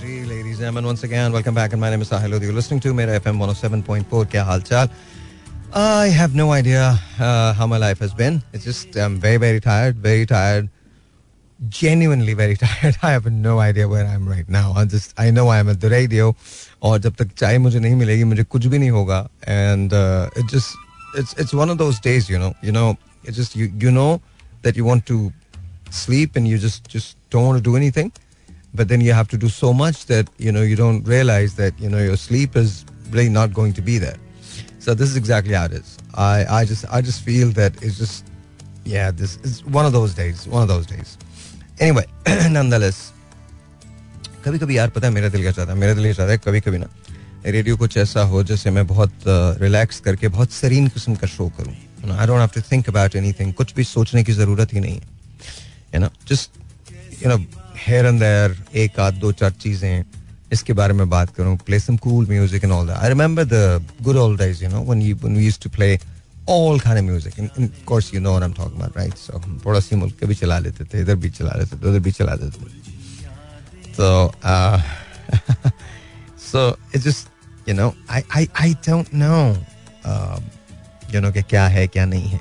Ji ladies and once again welcome back and my name is Sahir Lodhi. You're listening to Mera FM 107.4. क्या हाल चाल? I have no idea how my life has been. It's just I'm very, very tired. Genuinely very tired. I have no idea where I am right now. I know I am at the radio. और जब तक चाय मुझे नहीं मिलेगी मुझे कुछ भी नहीं होगा. And it's one of those days, you know. It's just you know that you want to sleep and you just don't want to do anything. But then you have to do so much that, you know, you don't realize that, you know, your sleep is really not going to be there. So this is exactly how it is. I just feel that it's just, yeah, this is one of those days. Anyway, nonetheless, कभी-कभी यार पता है मेरा दिल ये चाहता है कभी-कभी ना रेडियो कुछ ऐसा हो जैसे मैं बहुत रिलैक्स करके बहुत सरीन किस्म का शो करूँ. I don't have to think about anything. कुछ भी सोचने की जरूरत ही नहीं है. You know, just, you know, here and there, एक आध दो चार चीजें इसके बारे में बात करूं, play some cool music and all that. I remember the good old days, you know, when we used to play all kind of music. And of course, you know what I'm talking about, right? So, थोड़ा सी मुल्क भी चला लेते थे, इधर भी चला लेते थे, उधर भी चला लेते थे. So, so it's just, you know, I don't know, you know, कि क्या है क्या नहीं है.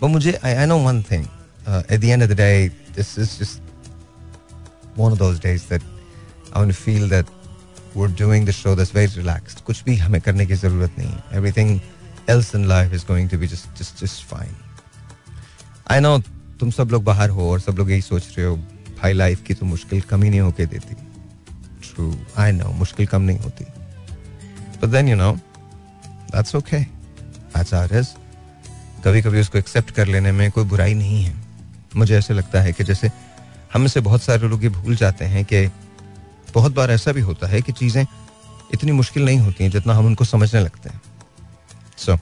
But मुझे I know one thing. At the end of the day, this is just one of those days that I want to feel that we're doing the show that's very relaxed. कुछ भी हमें करने की ज़रूरत नहीं. Everything else in life is going to be just fine. I know तुम सब लोग बाहर हो और सब लोग यही सोच रहे हो भाई लाइफ की तो मुश्किल कम ही नहीं होके देती. True, I know मुश्किल कम नहीं होती. But then you know, that's okay. That's how it is. कभी कभी उसको एक्सेप्ट कर लेने में कोई बुराई नहीं है. मुझे ऐसे लगता है कि जैसे हम से बहुत सारे लोग ये भूल जाते हैं कि बहुत बार ऐसा भी होता है कि चीज़ें इतनी मुश्किल नहीं होती हैं जितना हम उनको समझने लगते हैं. So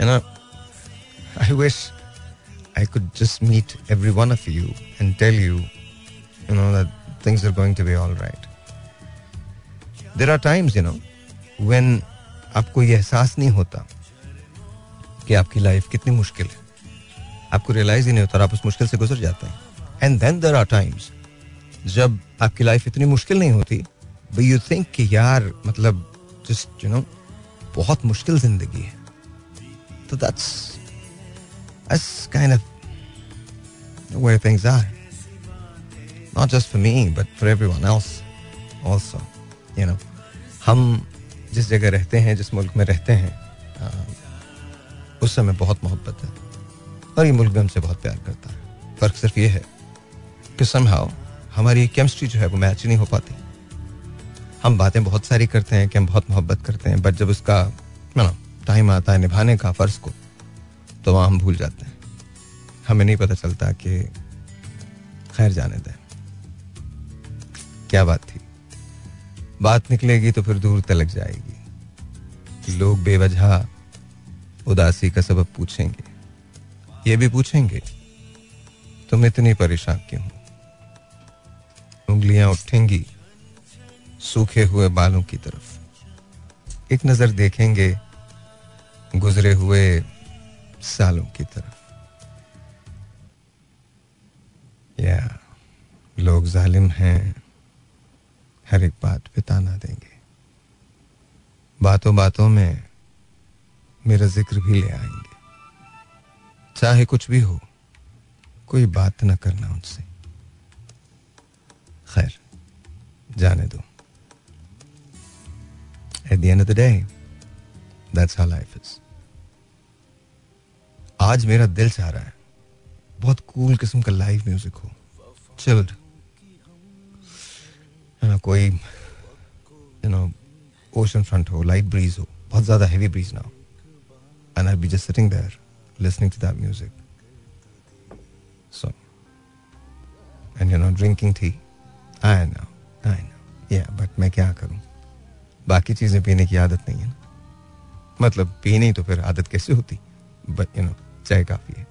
you know I wish I could just meet every one of you and tell you you know that things are going to be alright. There are times you know when आपको ये एहसास नहीं होता कि आपकी life कितनी मुश्किल है. आपको रियलाइज ही नहीं होता और आप उस मुश्किल से गुजर जाते हैं. And then there are times जब आपकी लाइफ इतनी मुश्किल नहीं होती बट यू थिंक कि यार मतलब जस्ट यू नो बहुत मुश्किल जिंदगी है. तो that's kind of where things are not just for me but for everyone else also. You know हम जिस जगह रहते हैं जिस मुल्क में रहते हैं उस समय बहुत मोहब्बत है और ये मुल्क भी हमसे बहुत प्यार करता है. फर्क सिर्फ ये है कि समहाउ हमारी केमिस्ट्री जो है वो मैच नहीं हो पाती. हम बातें बहुत सारी करते हैं कि हम बहुत मोहब्बत करते हैं बट जब उसका ना टाइम आता है निभाने का फ़र्ज को तो वहाँ हम भूल जाते हैं. हमें नहीं पता चलता कि खैर जाने दें क्या बात थी. बात निकलेगी तो फिर दूर तलक जाएगी. लोग बेवजह उदासी का सबब पूछेंगे ये भी पूछेंगे तुम इतनी परेशान क्यों हो. उंगलियां उठेंगी सूखे हुए बालों की तरफ. एक नजर देखेंगे गुजरे हुए सालों की तरफ. या लोग जालिम हैं हर एक बात पे ताना देंगे. बातों बातों में मेरा जिक्र भी ले आएंगे. चाहे कुछ भी हो कोई बात ना करना उनसे. खैर जाने दो. At the end of the day that's how life is. आज मेरा दिल चाह रहा है बहुत कूल किस्म का लाइव म्यूजिक हो. चिल्ड ना कोई यू नो ओशन फ्रंट हो लाइट ब्रीज हो बहुत ज्यादा हैवी ब्रीज ना हो. And I will be just sitting there listening to that music. So, and you know, drinking tea. I know. Yeah, but मैं क्या करूँ? बाकी चीज़ें पीने की आदत नहीं है ना. मतलब पी नहीं तो फिर आदत कैसे होती? But you know, चाय काफ़ी है.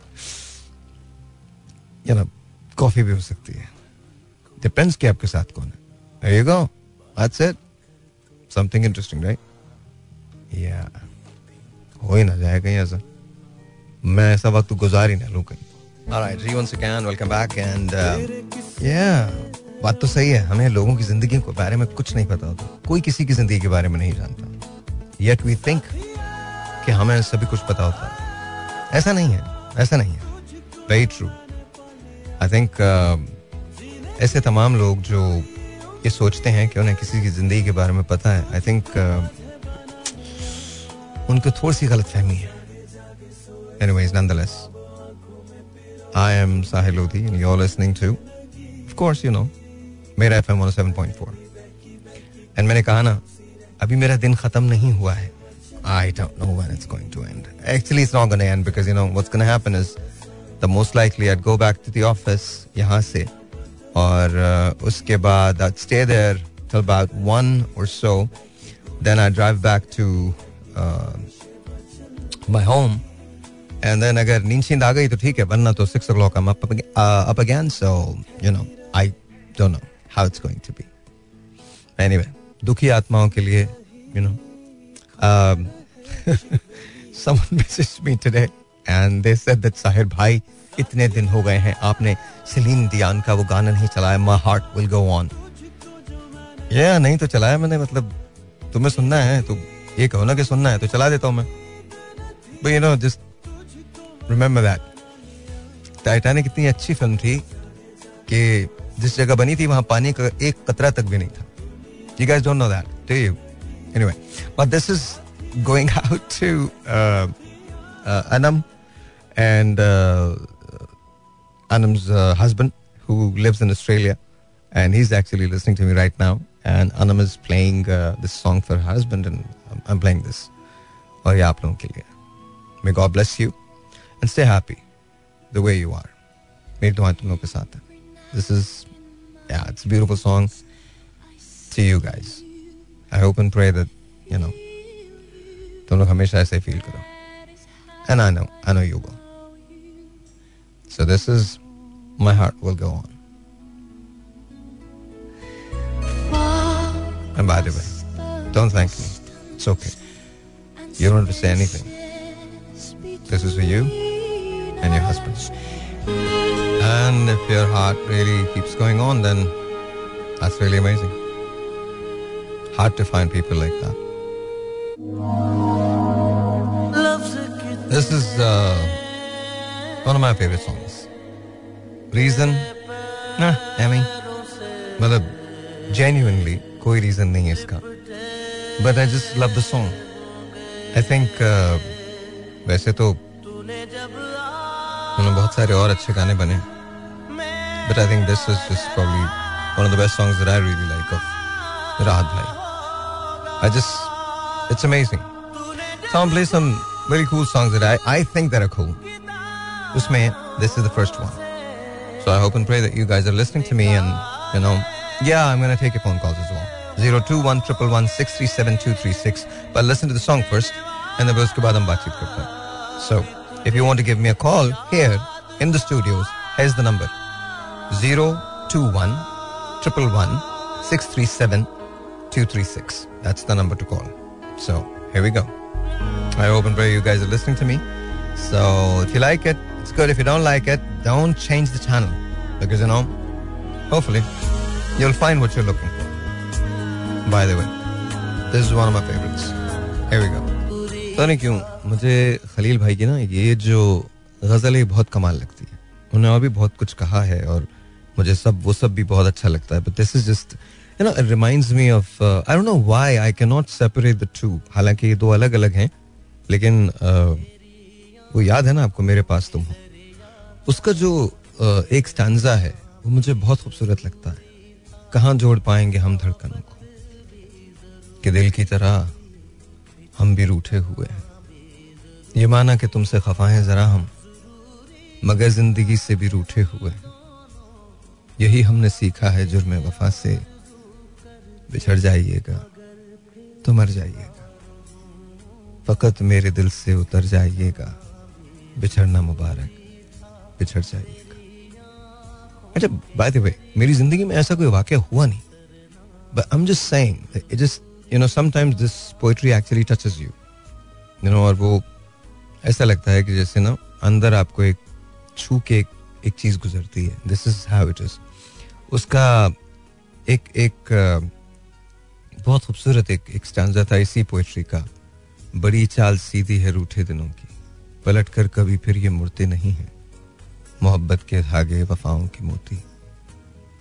You know, कॉफ़ी भी हो सकती है. Depends कि आपके साथ कौन है. There you go. That's it. Something interesting, right? Yeah. हो ही ना जाए कहीं ऐसा. मैं ऐसा वक्त गुजार ही ना लूं कहीं. Alright ji, once again welcome back and या बात तो सही है, हमें लोगों की जिंदगी के बारे में कुछ नहीं पता होता, कोई किसी की जिंदगी के बारे में नहीं जानता, येट वी थिंक कि हमें सभी कुछ पता होता है. ऐसा नहीं है, ऐसा नहीं है. Very true. आई थिंक ऐसे तमाम लोग जो ये सोचते हैं कि उन्हें किसी की जिंदगी के बारे में पता है, आई थिंक उनको थोड़ी सी गलत फहमी है. Anyways, nonetheless, I am Sahir Lodhi and you're listening to, of course, you know, Mera FM 107.4. And मैंने कहा ना, अभी मेरा दिन खत्म नहीं हुआ है. I don't know when it's going to end. Actually, it's not going to end because, you know, what's going to happen is the most likely I'd go back to the office यहाँ से और उसके बाद I'd stay there till about 1 or so. Then I'd drive back to my home. And then अगर नींद आ गई तो ठीक है, वरना तो 6 o'clock I'm up again. So, you know, I don't know how it's going to be. Anyway, दुखी आत्माओं के लिए, you know, someone messaged me today and they said that Sahir Bhai इतने दिन हो गए हैं आपने सिलीन डियॉन का वो गाना नहीं चलाया, My Heart Will Go On. Yeah, नहीं तो चलाया मैंने. मतलब तुम्हें सुनना है तो ये कहो ना कि सुनना है, तो चला देता हूँ मैं. But you know, just remember that Titanic इतनी अच्छी फिल्म थी कि जिस जगह बनी थी वहां पानी का एक कतरा तक भी नहीं था. You guys don't know that, do you? Anyway, but this is going out to Anam and Anam's husband who lives in Australia, and he's actually listening to me right now, and Anam is playing this song for her husband and I'm playing this. और ये आप लोगों के लिए. May God bless you and stay happy the way you are. मेरी दुआएं तुम लोगों के साथ हैं. This is, yeah, it's a beautiful song to you guys. I hope and pray that, you know, तुम लोग हमेशा ऐसे फील करो. And I know you will. So this is My Heart Will Go On. And by the way, don't thank me. It's okay. You don't have to say anything. This is for you and your husband. And if your heart really keeps going on, then that's really amazing. Hard to find people like that. This is one of my favorite songs. Reason? Nah, I mean, मतलब genuinely कोई reason नहीं है इसका. But I just love the song. I think वैसे तो उन्होंने बहुत सारे और अच्छे गाने बने. But I think this is just probably one of the best songs that I really like of Rahat Bhai. It's amazing. Someone plays some very cool songs that I think that are cool. Usme, this is the first one. So I hope and pray that you guys are listening to me and, you know, yeah, I'm going to take your phone calls as well. 02111637236. But listen to the song first and then uske baad hum baatcheet karte hain. So if you want to give me a call here in the studios, here's the number. 02111637236. That's the number to call. So, here we go. I hope and pray you guys are listening to me. So, if you like it, it's good. If you don't like it, don't change the channel. Because, you know, hopefully, you'll find what you're looking for. By the way, this is one of my favorites. Here we go. पता नहीं क्यों मुझे खलील भाई की ना ये जो गज़ल है बहुत कमाल लगती है. उन्होंने और भी बहुत कुछ कहा है और मुझे सब वो सब भी बहुत अच्छा लगता है. But this is just... You know, it reminds me of I don't know why I cannot separate the two. हालांकि ये दो अलग अलग हैं, लेकिन वो याद है ना आपको, मेरे पास तुम हो, उसका जो एक स्टैंजा है वो मुझे बहुत खूबसूरत लगता है. कहाँ जोड़ पाएंगे हम धड़कनों को कि दिल की तरह हम भी रूठे हुए हैं, ये माना कि तुमसे खफा हैं जरा हम, मगर जिंदगी से भी रूठे हुए हैं. यही हमने सीखा है जुर्मे वफा से, बिछड़ जाइएगा तो मर जाइएगा, फकत मेरे दिल से उतर जाइएगा, बिछड़ना मुबारक, बिछड़ जाइएगा. अच्छा, बाय द वे, मेरी जिंदगी में ऐसा कोई वाकया हुआ नहीं, but I am just saying it just you know sometimes this poetry actually touches you know. और वो ऐसा लगता है कि जैसे ना अंदर आपको एक छू के एक चीज गुजरती है. This is how it is. उसका एक एक बहुत खूबसूरत एक स्टैंजा था इसी पोइट्री का. बड़ी चाल सीधी है रूठे दिनों की, पलट कर कभी फिर ये मुड़ते नहीं हैं. मोहब्बत के धागे वफाओं की मोती,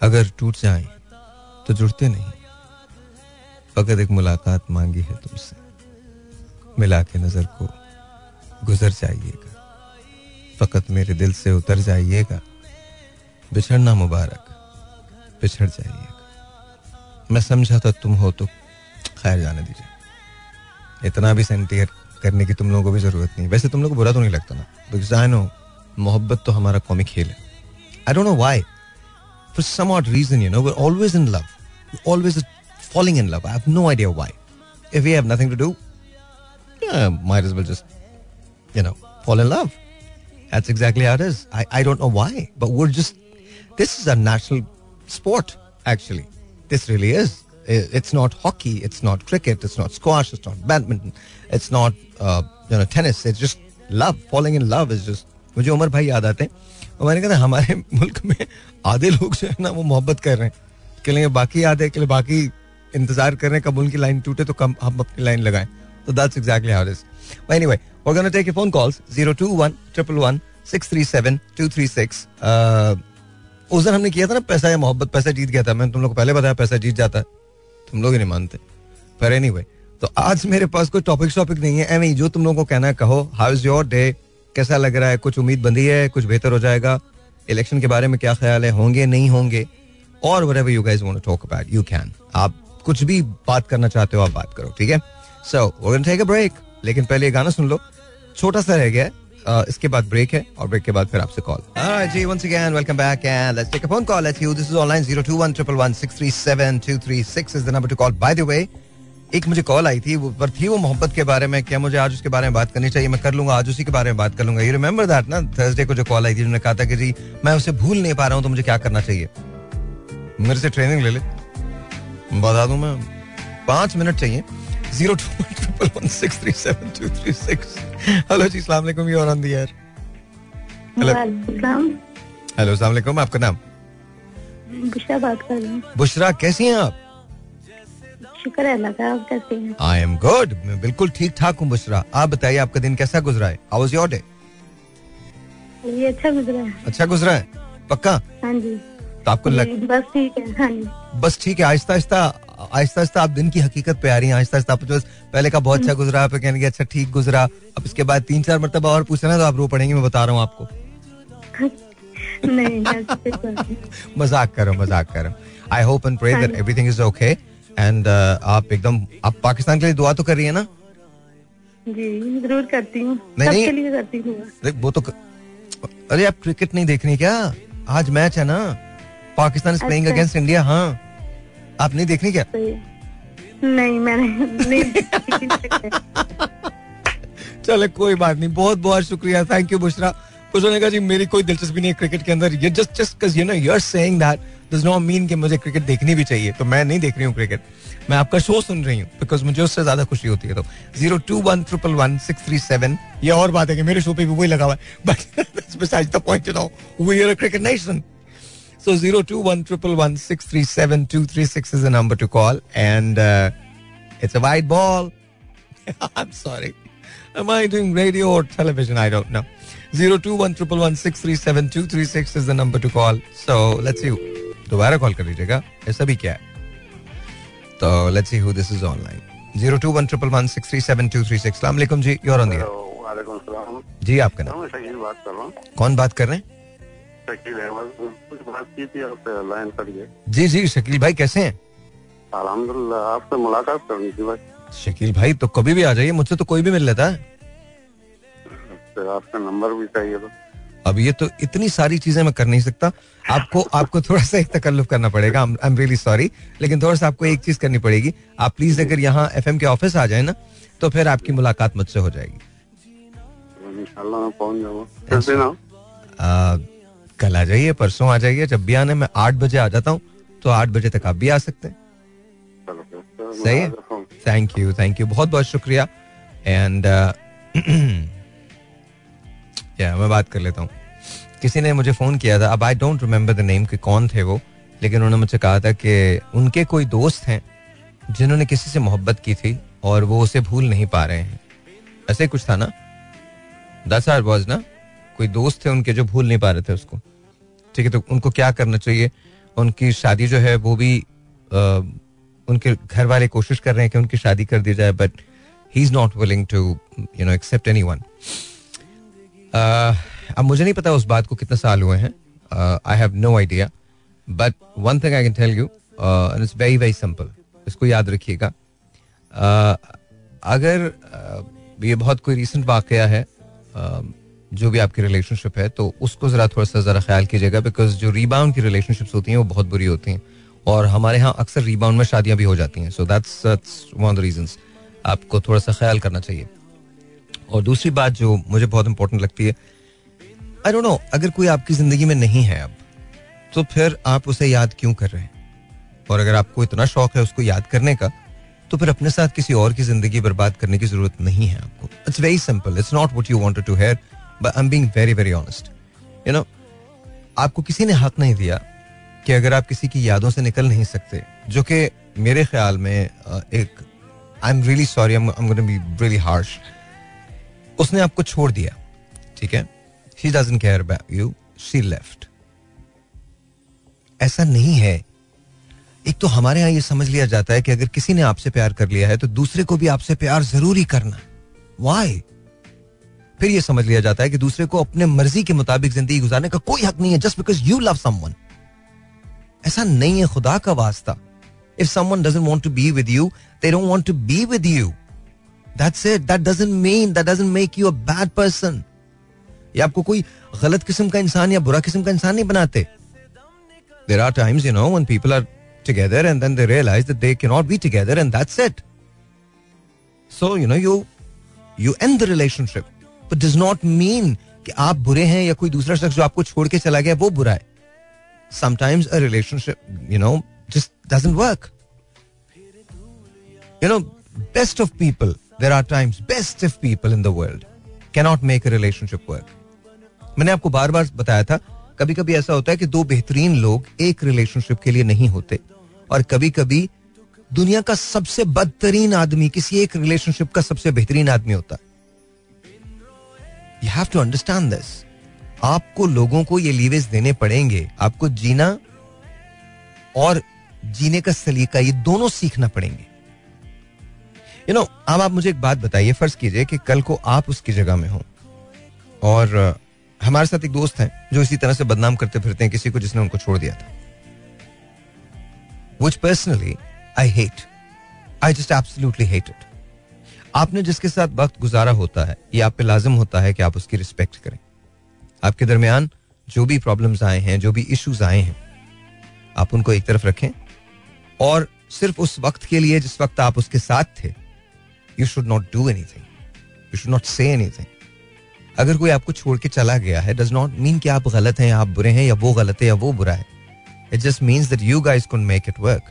अगर टूट जाएं तो जुड़ते नहीं. फकत एक मुलाकात मांगी है तुमसे, मिला के नजर को गुजर जाइएगा. फकत मेरे दिल से उतर जाइएगा, बिछड़ना मुबारक बिछड़ जाइएगा. मैं समझा था तुम हो तो खैर जाने दीजिए, इतना भी सेंटीयर करने की तुम लोगों को भी ज़रूरत नहीं. वैसे तुम लोगों को बुरा तो नहीं लगता ना, बिकॉज आई नो मोहब्बत तो हमारा कौमी खेल है. I don't know why, for some odd reason you know we are always in love, always falling in love. I have no idea why. If we have nothing to do, might as well just, you know, fall in love. That's exactly how it is. I don't know why, but we're just, this is a national sport, actually. This really is. It's not hockey, it's not cricket, it's not squash, it's not badminton, it's not, you know, tennis. It's just love. Falling in love is just, मुझे उमर भाई याद आते हैं और मैंने कहा हमारे मुल्क में आधे लोग जो है ना वो मोहब्बत कर रहे हैं के लिए, बाकी आधे के लिए बाकी इंतजार कर रहे हैं कब उनकी लाइन टूटे तो कब हम अपनी लाइन लगाएं. So that's exactly how it is. But anyway, we're going to take your phone calls. 021-111-637-236. उस दिन हमने किया था ना पैसा या मोहब्बत, पैसा जीत गया था. मैंने तुम लोग को पहले बताया पैसा जीत जाता है, तुम लोग ही नहीं मानते. पर anyway, तो आज मेरे पास कोई टॉपिक नहीं है. एनी जो तुम लोगों को कहना है कहो. हाउ इज योर डे, कैसा लग रहा है, कुछ उम्मीद बंधी है, कुछ बेहतर हो जाएगा, इलेक्शन के बारे में क्या ख्याल है, होंगे नहीं होंगे, और whatever you guys want to talk about you can. आप कुछ भी बात करना चाहते हो आप बात करो, ठीक है. So, we're going to take a break. लेकिन पहले ये गाना सुन लो, छोटा सा रह गया है. इसके बाद ब्रेक है और ब्रेक के बाद फिर आपसे कॉल. Alright, जी, once again, welcome back and let's take a phone call. Let's you. This is online 021-111-637-236 is the number to call. By the way, एक मुझे कॉल आई थी पर थी वो मोहब्बत के बारे में. क्या मुझे आज उसके बारे में बात करनी चाहिए? मैं कर लूंगा, आज उसी के बारे में बात कर लूंगा. You remember that ना, थर्सडे को जो कॉल आई थी जिन्होंने कहा था कि जी मैं उसे भूल नहीं पा रहा हूँ तो मुझे क्या करना चाहिए. मेरे से ट्रेनिंग ले ले, बता दूं मैं, 5 मिनट चाहिए. 021-111-637-236. Hello, जी, अस्सलाम वालेकुम, you are on the air. Hello. Hello, अस्सलाम वालेकुम, आपका नाम? बुशरा बात कर रही हूं. बुशरा, कैसी हैं आप? शुक्र है अल्लाह का, आप कैसे हैं? I am good. मैं बिल्कुल ठीक ठाक हूँ बुशरा. आप बताइए आपका दिन कैसा गुजरा है? How was your day? ये अच्छा गुजरा है. अच्छा गुजरा है, पक्का? हाँ जी. तो आपको लग बस ठीक है. हाँ जी, बस ठीक है. आहिस्ता आहिस्ता आहिस्ता आहिस्ता आप दिन की हकीकत पे आ रही हैं. आहिस्ता आहिस्ता आप जो पहले का बहुत अच्छा गुजरा आप कहने की अच्छा ठीक गुजरा, अब इसके बाद 3-4 मरतबा और पूछना तो आप रो पड़ेंगे, मैं बता रहा हूँ आपको. नहीं, मजाक कर रहा हूँ, मजाक कर रहा हूँ. I hope and pray that everything is okay. And आप एकदम, आप पाकिस्तान के लिए दुआ तो कर रही है ना? जी जरूर करती हूँ, सबके लिए करती हूँ वो तो. अरे आप क्रिकेट नहीं देख रही क्या? आज मैच है ना, Pakistan is playing against India. हाँ, आप नहीं देखनी क्या? नहीं, मैंने नहीं. चलो कोई बात नहीं, बहुत बहुत शुक्रिया, थैंक यू बुशरा. बुशरा ने कहा जी मेरी कोई दिलचस्पी नहीं है क्रिकेट के अंदर. ये just cuz you know you're saying that does not mean कि मुझे क्रिकेट देखनी भी चाहिए. तो मैं नहीं देख रही हूँ क्रिकेट, मैं आपका शो सुन रही हूँ बिकॉज मुझे उससे ज्यादा खुशी होती है. तो 021-111-637 ये और बात है कि मेरे शो पे भी वही लगा हुआ है, but that's beside the point. You know we are a cricket nation. So 021-111-637-236 is the number to call, and it's a white ball. I'm sorry. Am I doing radio or television? I don't know. 021-111-637-236 is the number to call. So let's see. दोबारा call कर लीजिएगा. ऐसा भी क्या है? तो let's see who this is online. 021-111-637-236. Assalamualaikum ji, you're on the air. वालेकुम सलाम. जी आपका नाम? मैं शकील बात कर रहा हूँ. कौन बात कर रहे हैं? कुछ बात की थी आपसे लाइन पर. जी जी शकील भाई, कैसे हैं? अल्हम्दुलिल्लाह, आपसे मुलाकात करनी थी बस. शकील भाई तो कभी भी आ जाइए, मुझसे तो कोई भी मिल लेता है. तो आपका नंबर भी चाहिए तो. अब ये तो इतनी सारी चीजें मैं कर नहीं सकता. आपको आपको थोड़ा सा एक तकल्लुफ करना पड़ेगा. आई एम रियली सॉरी, लेकिन थोड़ा सा आपको एक चीज करनी पड़ेगी. आप प्लीज अगर यहाँ FM के ऑफिस आ जाए ना तो फिर आपकी मुलाकात मुझसे हो जाएगी इंशाल्लाह. मैं पहुंच जाऊंगा. कल आ जाइए, परसों आ जाइए, जब भी आने में 8 बजे आ जाता हूँ तो 8 बजे तक आप भी आ सकते हैं. सही है. थैंक यू, थैंक यू, बहुत बहुत शुक्रिया. एंड मैं बात कर लेता हूँ. किसी ने मुझे फोन किया था, अब I don't remember the name कि कौन थे वो, लेकिन उन्होंने मुझसे कहा था कि उनके कोई दोस्त हैं जिन्होंने किसी से मोहब्बत की थी और वो उसे भूल नहीं पा रहे हैं. ऐसे कुछ था ना, दैट्स हाउ इट वाज ना. कोई दोस्त थे उनके जो भूल नहीं पा रहे थे उसको. ठीक है, तो उनको क्या करना चाहिए? उनकी शादी जो है वो भी उनके घर वाले कोशिश कर रहे हैं कि उनकी शादी कर दी जाए, but he is not willing to you know accept anyone. अब मुझे नहीं पता उस बात को कितने साल हुए हैं, I have no idea, but one thing I can tell you, it's very very simple. इसको याद रखिएगा. अगर ये बहुत कोई रिसेंट वाकया है जो भी आपकी रिलेशनशिप है, तो उसको ज़रा थोड़ा सा ख्याल कीजिएगा, बिकॉज जो रीबाउंड की रिलेशनशिप्स होती हैं वो बहुत बुरी होती हैं, और हमारे यहाँ अक्सर रीबाउंड में शादियाँ भी हो जाती हैं. So that's one of the reasons. आपको थोड़ा सा ख्याल करना चाहिए. और दूसरी बात जो मुझे बहुत इंपॉर्टेंट लगती है, आई डोंट नो, अगर कोई आपकी ज़िंदगी में नहीं है अब, तो फिर आप उसे याद क्यों कर रहे हैं? और अगर आपको इतना शौक है उसको याद करने का, तो फिर अपने साथ किसी और की ज़िंदगी बर्बाद करने की ज़रूरत नहीं है आपको. It's very simple. It's not what you wanted to hear, but I am being very very honest. You know, आपको किसी ने हक नहीं दिया कि अगर आप किसी की यादों से निकल नहीं सकते, जो कि मेरे ख्याल में एक, I am really sorry, I am gonna be really harsh, उसने आपको छोड़ दिया. ठीक है, she doesn't care about you, she left. ऐसा नहीं है. एक तो हमारे यहाँ ये समझ लिया जाता है कि अगर किसी ने आपसे प्यार कर लिया है तो दूसरे को भी आपसे प्यार जरूरी करना. वाई? फिर ये समझ लिया जाता है कि दूसरे को अपने मर्जी के मुताबिक जिंदगी गुजारने का कोई हक नहीं है, just because you love someone. ऐसा नहीं है, खुदा का वास्ता. If someone doesn't want to be with you, they don't want to be with you, that's it. That doesn't mean, that doesn't make you a bad person. ये आपको कोई गलत किस्म का इंसान या बुरा किस्म का इंसान नहीं बनाते. There are times, you know, when people are together and then they realize that they cannot be together and that's it. So, you know, you end the relationship. But does not mean कि आप बुरे हैं या कोई दूसरा शख्स जो आपको छोड़ के चला गया वो बुरा है. Sometimes a relationship, you know, just doesn't work. You know, best of people, there are times best of people in the world cannot make a relationship work. मैंने आपको बार बार बताया था, कभी कभी ऐसा होता है कि दो बेहतरीन लोग एक रिलेशनशिप के लिए नहीं होते, और कभी कभी दुनिया का सबसे बदतरीन आदमी किसी एक रिलेशनशिप का सबसे बेहतरीन आदमी होता है. You have to understand this. आपको लोगों को ये लीवेज देने पड़ेंगे. आपको जीना और जीने का सलीका, ये दोनों सीखना पड़ेंगे. यू नो, अब आप मुझे एक बात बताइए, फर्ज कीजिए कि कल को आप उसकी जगह में हो, और हमारे साथ एक दोस्त हैं जो इसी तरह से बदनाम करते फिरते हैं किसी को जिसने उनको छोड़ दिया था, which personally I hate. I just absolutely hate it. आपने जिसके साथ वक्त गुजारा होता है, ये आप पे लाजिम होता है कि आप उसकी रिस्पेक्ट करें. आपके दरमियान जो भी प्रॉब्लम्स आए हैं, जो भी इश्यूज आए हैं, आप उनको एक तरफ रखें, और सिर्फ उस वक्त के लिए जिस वक्त आप उसके साथ थे, you should not do anything, you should not say anything. अगर कोई आपको छोड़ के चला गया है, डज नॉट मीन कि आप गलत हैं, आप बुरे हैं, या वो गलत है या वो बुरा है. It just means that you guys could make it work.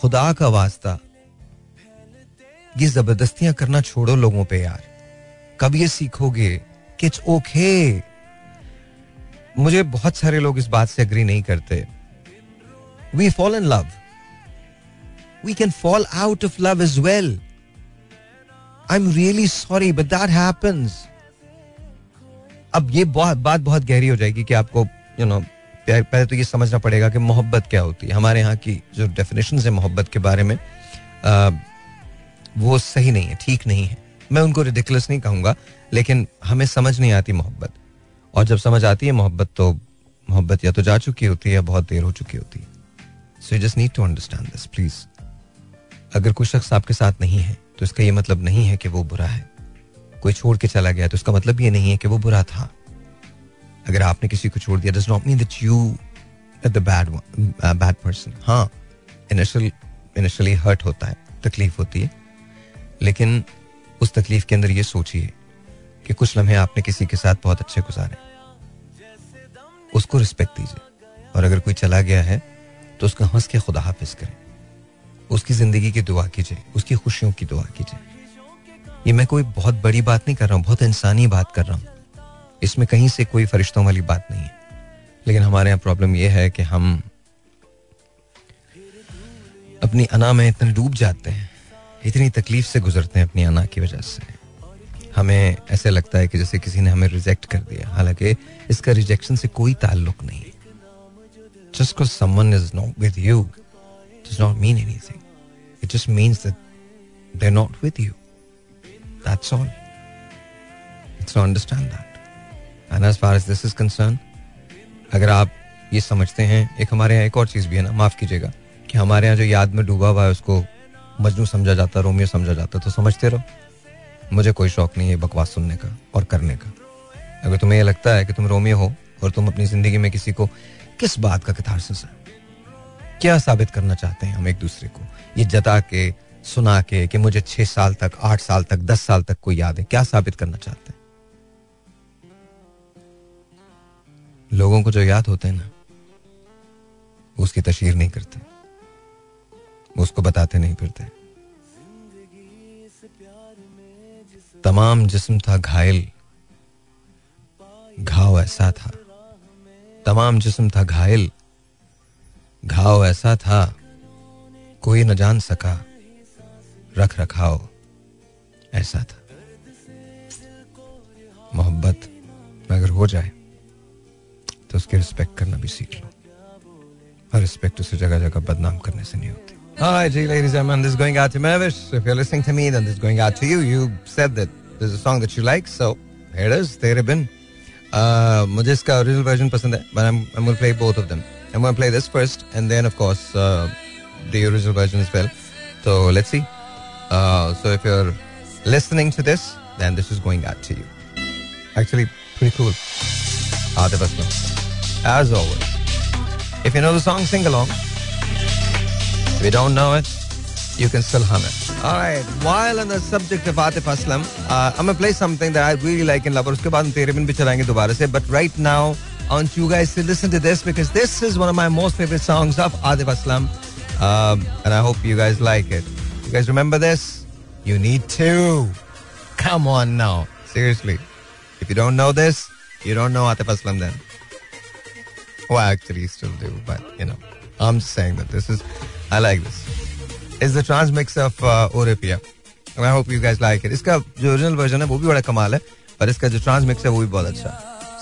खुदा का वास्ता, ये जबरदस्तियां करना छोड़ो लोगों पे यार. कब ये सीखोगे कि इट्स ओके? मुझे बहुत सारे लोग इस बात से एग्री नहीं करते. We fall in love, we can fall out of love as well. I'm really sorry, but that happens. अब ये बात बहुत गहरी हो जाएगी कि आपको you know, पहले तो ये समझना पड़ेगा कि मोहब्बत क्या होती है. हमारे यहाँ की जो डेफिनेशंस है मोहब्बत के बारे में, वो सही नहीं है, ठीक नहीं है. मैं उनको रिडिकुलस नहीं कहूँगा, लेकिन हमें समझ नहीं आती मोहब्बत, और जब समझ आती है मोहब्बत, तो मोहब्बत या तो जा चुकी होती है या बहुत देर हो चुकी होती है. So you just need to understand this please. अगर कोई शख्स आपके साथ नहीं है, तो इसका ये मतलब नहीं है कि वो बुरा है. कोई छोड़ के चला गया, तो इसका मतलब ये नहीं है कि वो बुरा था. अगर आपने किसी को छोड़ दिया, does not mean that you the bad person. हाँ, इनिशियली हर्ट होता है, तकलीफ होती है, लेकिन उस तकलीफ के अंदर ये सोचिए कि कुछ लम्हे आपने किसी के साथ बहुत अच्छे गुजारे, उसको रिस्पेक्ट दीजिए. और अगर कोई चला गया है, तो उसका हंस के खुदा हाफिज करें, उसकी जिंदगी की दुआ कीजिए, उसकी खुशियों की दुआ कीजिए. ये मैं कोई बहुत बड़ी बात नहीं कर रहा हूँ, बहुत इंसानी बात कर रहा हूँ. इसमें कहीं से कोई फरिश्तों वाली बात नहीं है, लेकिन हमारे यहाँ प्रॉब्लम यह है कि हम अपनी अना में इतने डूब जाते हैं, इतनी तकलीफ से गुजरते हैं अपनी अना की वजह से, हमें ऐसे लगता है कि जैसे किसी ने हमें रिजेक्ट कर दिया. हालांकि इसका रिजेक्शन से कोई ताल्लुक नहीं है. Just because someone is not with you does not mean anything. It just means that they're not with you. That's all. Let's not understand that. And as far as this is concerned, अगर आप ये समझते हैं, एक हमारे यहाँ एक और चीज़ भी है ना, माफ़ कीजिएगा, कि हमारे यहाँ जो याद में डूबा हुआ है उसको मजनू समझा जाता है, रोमियो समझा जाता है, तो समझते रहो. मुझे कोई शौक नहीं है बकवास सुनने का और करने का. अगर तुम्हें यह लगता है कि तुम रोमियो हो और तुम अपनी जिंदगी में किसी को किस बात का कैथार्सिस है, क्या साबित करना चाहते हैं हम एक दूसरे को ये जता के सुना के कि मुझे 6 साल तक, 8 साल तक, 10 साल तक कोई याद है, क्या साबित करना चाहते हैं? लोगों को जो याद होते हैं ना, उसकी तशहीर नहीं करते, उसको बताते नहीं फिरते. तमाम जिस्म था घायल, घाव ऐसा था. तमाम जिस्म था घायल, घाव ऐसा था, कोई न जान सका रख रखाव ऐसा था. मोहब्बत अगर हो जाए तो उसकी रिस्पेक्ट करना भी सीख लो, और रिस्पेक्ट उसे जगह जगह बदनाम करने से नहीं होती. Hi, ladies and gentlemen, this is going out to Mavis. If you're listening to me, then this is going out to you. You said that there's a song that you like, so here it is, Tere Bin. मुझे इसका original version पसंद है, but I'm going to play both of them. I'm going to play this first and then of course the original version as well. So let's see. So if you're listening to this, then this is going out to you. Actually, pretty cool. Atif Aslam. As always. If you know the song, sing along. If you don't know it, you can still hum it. Alright, while on the subject of Atif Aslam, I'm going to play something that I really like and love. उसके बाद हम तेरे बिन भी चलाएंगे दोबारा से. But right now, I want you guys to listen to this because this is one of my most favorite songs of Atif Aslam. And I hope you guys like it. You guys remember this? You need to. Come on now. Seriously. If you don't know this, you don't know Atif Aslam then. Well, I actually still do. But, you know, I'm just saying that this is, I like this. Is the transmix of Orypia. And I hope you guys like it. इसका जो original version है वो भी बड़ा कमाल है, पर इसका जो transmix है वो भी बहुत अच्छा.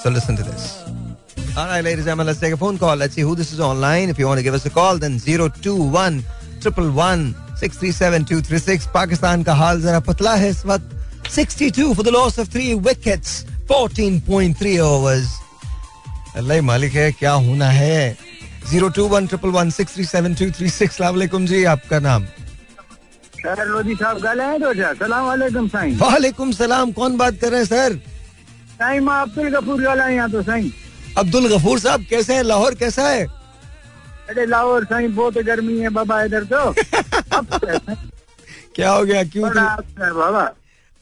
So listen to this. All right, ladies and gentlemen, let's take a phone call. Let's see who this is online. If you want to give us a call, then 021-111-637-236. Pakistan का हाल जरा पतला है इस वक्त. 62 for the loss of 3 wickets, 14.3 overs. अल्लाह मालिक है, क्या होना है. 021-111-637-236. अस्सलामुअलैकुम जी, आपका नाम? सर लोधी साहब गले हैं तो जा. सलामुअलैकुम साईं. वालेकुम सलाम. कौन बात कर रहे हैं सर? साईं मैं अब्दुल गफूर वाला हूं यहाँ. तो साईं अब्दुल गफूर साहब कैसे हैं? लाहौर कैसा है? अरे लाहौर साईं बहुत गर्मी है बाबा इधर तो. क्या हो गया, क्यों? बाबा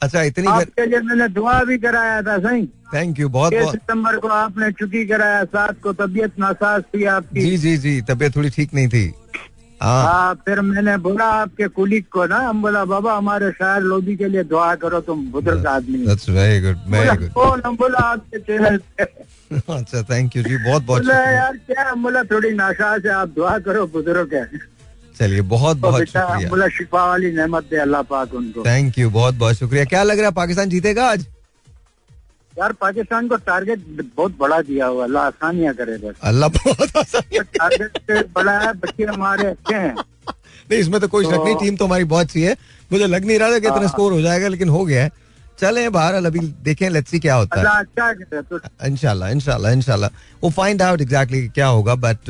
अच्छा इतनी आपके लिए मैंने दुआ भी कराया था साईं. Thank you. बहुत बहुत. 6 सितंबर को आपने छुट्टी कराया, 7 को तबीयत नासाज थी आपकी. जी जी जी, तबीयत थोड़ी ठीक नहीं थी. हाँ, फिर मैंने बोला आपके कुलीग को ना, हम बोला बाबा हमारे शायर लोधी के लिए दुआ करो, तुम बुजुर्ग आदमी. That's very good, very good. Phone number आपके चैनल पे. अच्छा थैंक यू जी, बहुत बहुत. यार क्या बोला, थोड़ी नासाज है, आप दुआ करो, बुजुर्ग है. चलिए बहुत बहुत शुक्रिया. शिफा वाली नेमत दे अल्लाह पाक उनको. थैंक यू, बहुत बहुत शुक्रिया. क्या लग रहा है पाकिस्तान जीतेगा आज? यार पाकिस्तान को टारगेट बहुत बड़ा दिया हुआ, अल्लाह आसानियां करे बस. अल्लाह बहुत आसानियां. टारगेट बड़ा है, बच्चे हमारे अच्छे हैं. नहीं इसमें तो कोई शक नहीं, टीम तो हमारी बहुत अच्छी है. मुझे लग नहीं रहा था कि इतना स्कोर हो जाएगा, लेकिन हो गया है. चले बहरहाल अभी देखें, लेट्स सी क्या होता है. इंशाल्लाह इंशाल्लाह इंशाल्लाह वो फाइंड आउट एग्जैक्टली क्या होगा. बट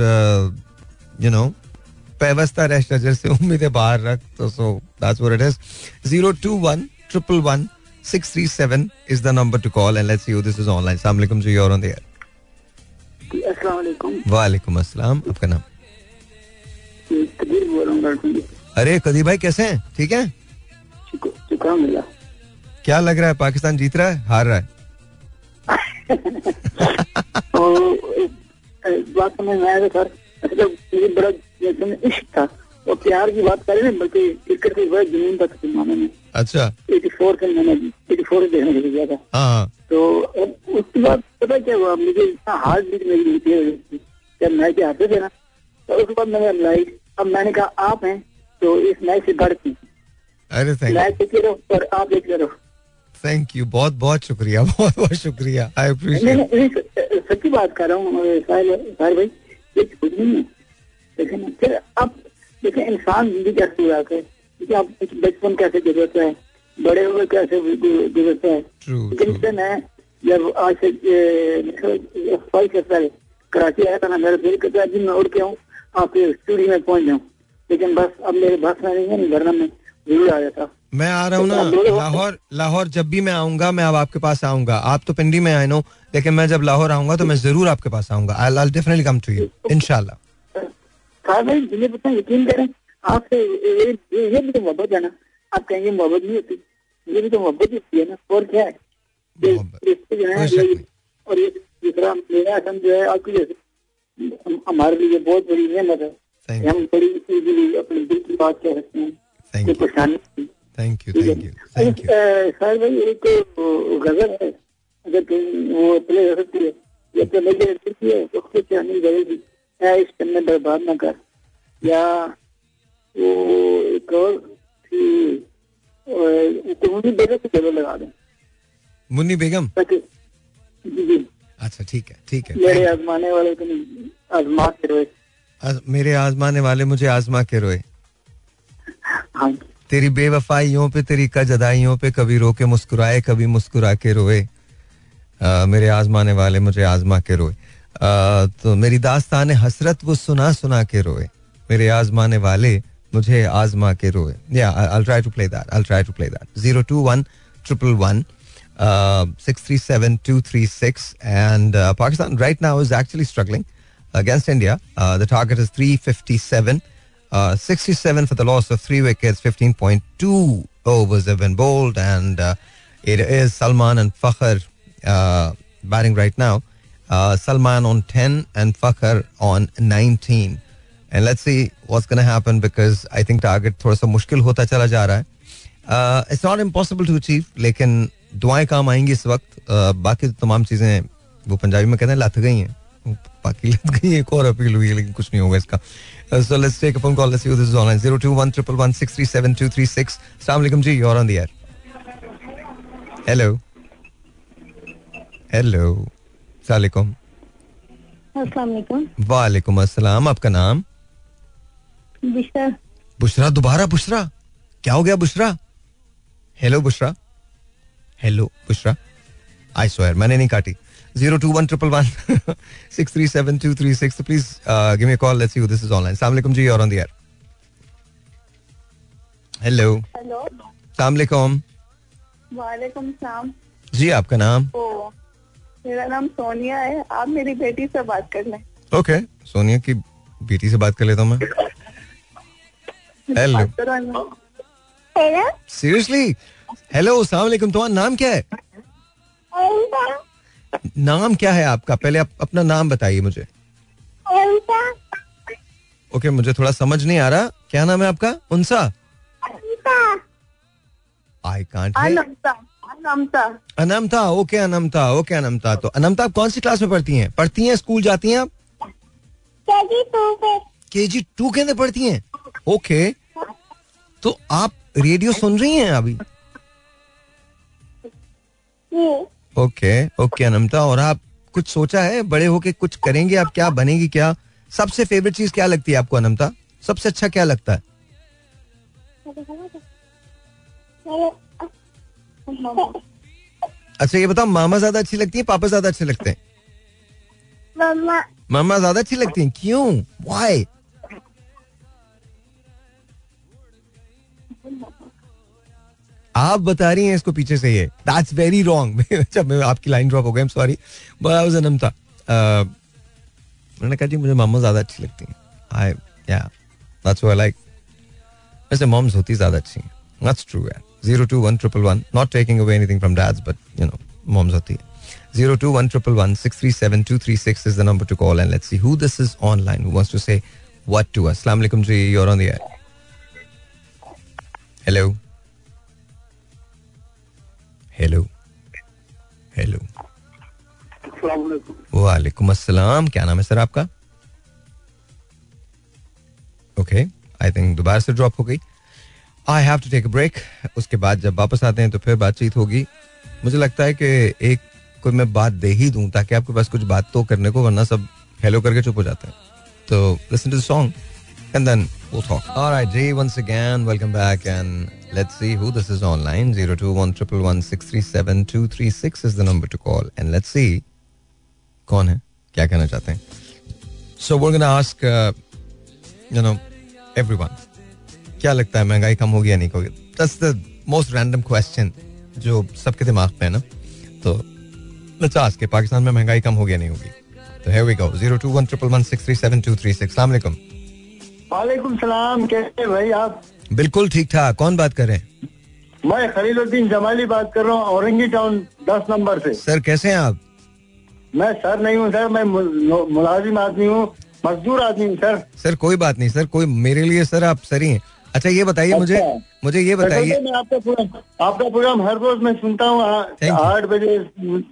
यू नो व्यवस्था रह शजर से उम्मीदें बाहर रख. तो so that's what it is. 021-111-637 is the number to call and let's see who this is online. Assalamu alaikum to you, you're on the air. Assalamu alaikum. Wa alaikum assalam. आपका नाम? कदीर बोल रहा हूं. अरे कदीर भाई कैसे हैं? ठीक हैं? शुक्रिया मिला. क्या लग रहा है पाकिस्तान जीत रहा है हार रहा है? बात समझ में आया सर. मतलब बड़ा इश्क था और प्यार की बात करें ना, बल्कि क्रिकेट की बड़ी जुनून था किसी मामले में. अच्छा 84 के मैंने 84 देखने के लिए गया था. हाँ तो उसके बाद पता क्या हुआ, मुझे इतना हार्ड बीट मेरी होती है जब मैच आते थे ना, तो उसके बाद मैंने लाइक अब मैंने कहा आप हैं तो इस मैच से बढ़ती। अरे और आप देखते रहो। थैंक यू, बहुत बहुत शुक्रिया, बहुत बहुत शुक्रिया। आई अप्रिशिएट, सच्ची बात कर रहा हूँ साहिर भाई, ये कुछ नहीं है। लेकिन फिर अब देखिए इंसान जिंदगी कैसे गुजारता है, क्योंकि आप बचपन कैसे गुजरता है, बड़े हुए कैसे गुजरता है। लेकिन मैं जब आज से 5 साल कराची आया था ना, मेरा दिल करता है दिन में उड़ के आऊँ, आपके स्टूडियो में पहुँच जाऊँ, लेकिन बस अब मेरे बस में नहीं है, वरना मैं जरूर आ जाता। मैं आ रहा हूँ ना लाहौर, लाहौर जब भी मैं आऊंगा मैं अब आपके पास आऊंगा। आप तो पिंडी में आई नो, लेकिन मैं जब लाहौर आऊंगा तो मैं जरूर आपके पास आऊंगा। I will definitely come to you इंशाल्लाह। यकीन करें आपसे ये भी तो मोहब्बत है ना, आप कहेंगे मोहब्बत नहीं होती, ये भी तो मोहब्बत होती है ना, और क्या है। और ये दूसरा मेरा असम जो है आपकी जैसे हमारे लिए बहुत बड़ी नेमत है, हम बड़ी इजीली अपने दिल की बात कह सकते हैं। Thank you. साहिर भाई एक गजल है, अगर वो प्ले हो सकती है, जब तो मेरे इस पर में बर्बाद ना कर, या वो एक और मुन्नी बेगम की जगह लगा दें। मुन्नी बेगम, जी। अच्छा ठीक है। मेरे आजमाने वाले को आजमा के रोए, मेरे आजमाने वाले मुझे आजमा के रोए, तेरी बेवफाइयों पे तेरी कज अदाइयों पे कभी रो के मुस्कुराए कभी मुस्कुरा के रोए, मेरे आजमाने वाले मुझे आजमा के रोए, तो मेरी दास्तान हसरत वो सुना सुना के रोए, मेरे आजमाने वाले मुझे आजमा के रोए। या I'll try to play that 02111 637-236 and Pakistan right now is actually struggling against India. The target is 357. 67 for the loss of 3 wickets, 15.2 overs have been bowled, and it is Salman and Fakhar batting right now. Salman on 10 and Fakhar on 19. And let's see what's going to happen, because I think target thoda sa mushkil hota chala ja raha hai. It's not impossible to achieve, lekin duaein kaam aayengi is waqt. Baaki tamam cheezein wo Punjabi mein kehte hain lat gayi hain. बाकी लग गई, एक और appeal हुई है लेकिन कुछ नहीं होगा इसका। So let's take a phone call, let's see this is online 02111637236। अस्सलाम वालेकुम जी, you are on the air. Hello वालेकुम। अस्सलाम वालेकुम। वालेकुम अस्सलाम। आपका नाम? बुशरा। बुशरा, दोबारा बुशरा, क्या हो गया Bushra? Hello Bushra, I swear मैंने नहीं काटी। 02111 637-236. Please give me a call. Let's see who this is online. Assalamu alaikum ji, you're on the air. Hello. Assalamu alaikum. Wa alaikum salam. जी आपका नाम? मेरा नाम सोनिया है, आप मेरी बेटी से बात कर लें। Okay, सोनिया की बेटी से बात कर लेता हूँ मैं। Hello. Seriously? Hello, assalamu alaikum. तुम्हारा नाम क्या है? नाम क्या है आपका? पहले आप अपना नाम बताइए मुझे। ओके, मुझे थोड़ा समझ नहीं आ रहा, क्या नाम है आपका? उनसा। I can't Anmata. Okay Anmata. तो अनमता, आप कौन सी क्लास में पढ़ती हैं? स्कूल जाती हैं आप? KG 2 के अंदर पढ़ती हैं। ओके, तो आप रेडियो सुन रही हैं अभी? ओके अनमता, और आप कुछ सोचा है बड़े होके कुछ करेंगे आप, क्या बनेगी? क्या सबसे फेवरेट चीज क्या लगती है आपको अनमता? सबसे अच्छा क्या लगता है? अच्छा ये बताओ, मामा ज्यादा अच्छी लगती है पापा ज्यादा अच्छे लगते हैं? मामा ज्यादा अच्छी लगती हैं, क्यों? व्हाई? आप बता रही हैं इसको पीछे से, ये दैट्स वेरी रॉन्ग। आपकी लाइन ड्रॉप हो गई, I am sorry, but I was Anmata. मैंने कहा जी मुझे मामा ज्यादा अच्छी लगती हैं। दैट्स व्हाई आई लाइक, वैसे मॉम्स होती ज्यादा अच्छी हैं। दैट्स ट्रू यार। 02111, not taking away anything from dads, but you know moms होती है। 02111 637-236 is the number to call, and let's see who this is online, who wants to say what to us. अस्सलाम वालेकुम जी, you are on the air. Hello वालेकुम अस्सलाम। क्या नाम है सर आपका? ओके, आई थिंक दोबारा से ड्रॉप हो गई. I have to take a break. उसके बाद जब वापस आते हैं तो फिर बातचीत होगी. मुझे लगता है कि एक कोई मैं बात दे ही दूं ताकि आपके पास कुछ बात तो करने को, वरना सब हेलो करके चुप हो जाते हैं. तो listen to the song and then we'll talk. All right, Jay, once again, welcome back, and let's see who this is online. 02111637236 is the number to call, and let's see कौन है, क्या कहना चाहते हैं. So we're gonna ask, you know, everyone. क्या लगता है महंगाई कम होगी या नहीं होगी? That's the most random question जो सबके दिमाग पे है ना. तो let's ask कि पाकिस्तान में महंगाई कम होगी या नहीं होगी? So here we go. 02111637236. Assalamualaikum. वालेकुम सलाम. कैसे भाई आप? बिल्कुल ठीक ठाक. कौन बात कर रहे हैं? मैं खलीलुद्दीन जमाली बात कर रहा हूँ, औरंगी टाउन 10 नंबर से. सर कैसे हैं आप? मैं सर नहीं हूँ सर, मैं मुलाजिम आदमी हूँ, मजदूर आदमी हूँ सर. सर कोई बात नहीं सर, कोई मेरे लिए सर आप सर ही हैं. अच्छा ये बताइए, अच्छा, मुझे ये बताइए, मैं आपका प्रोग्राम हर रोज मैं सुनता हूँ 8 बजे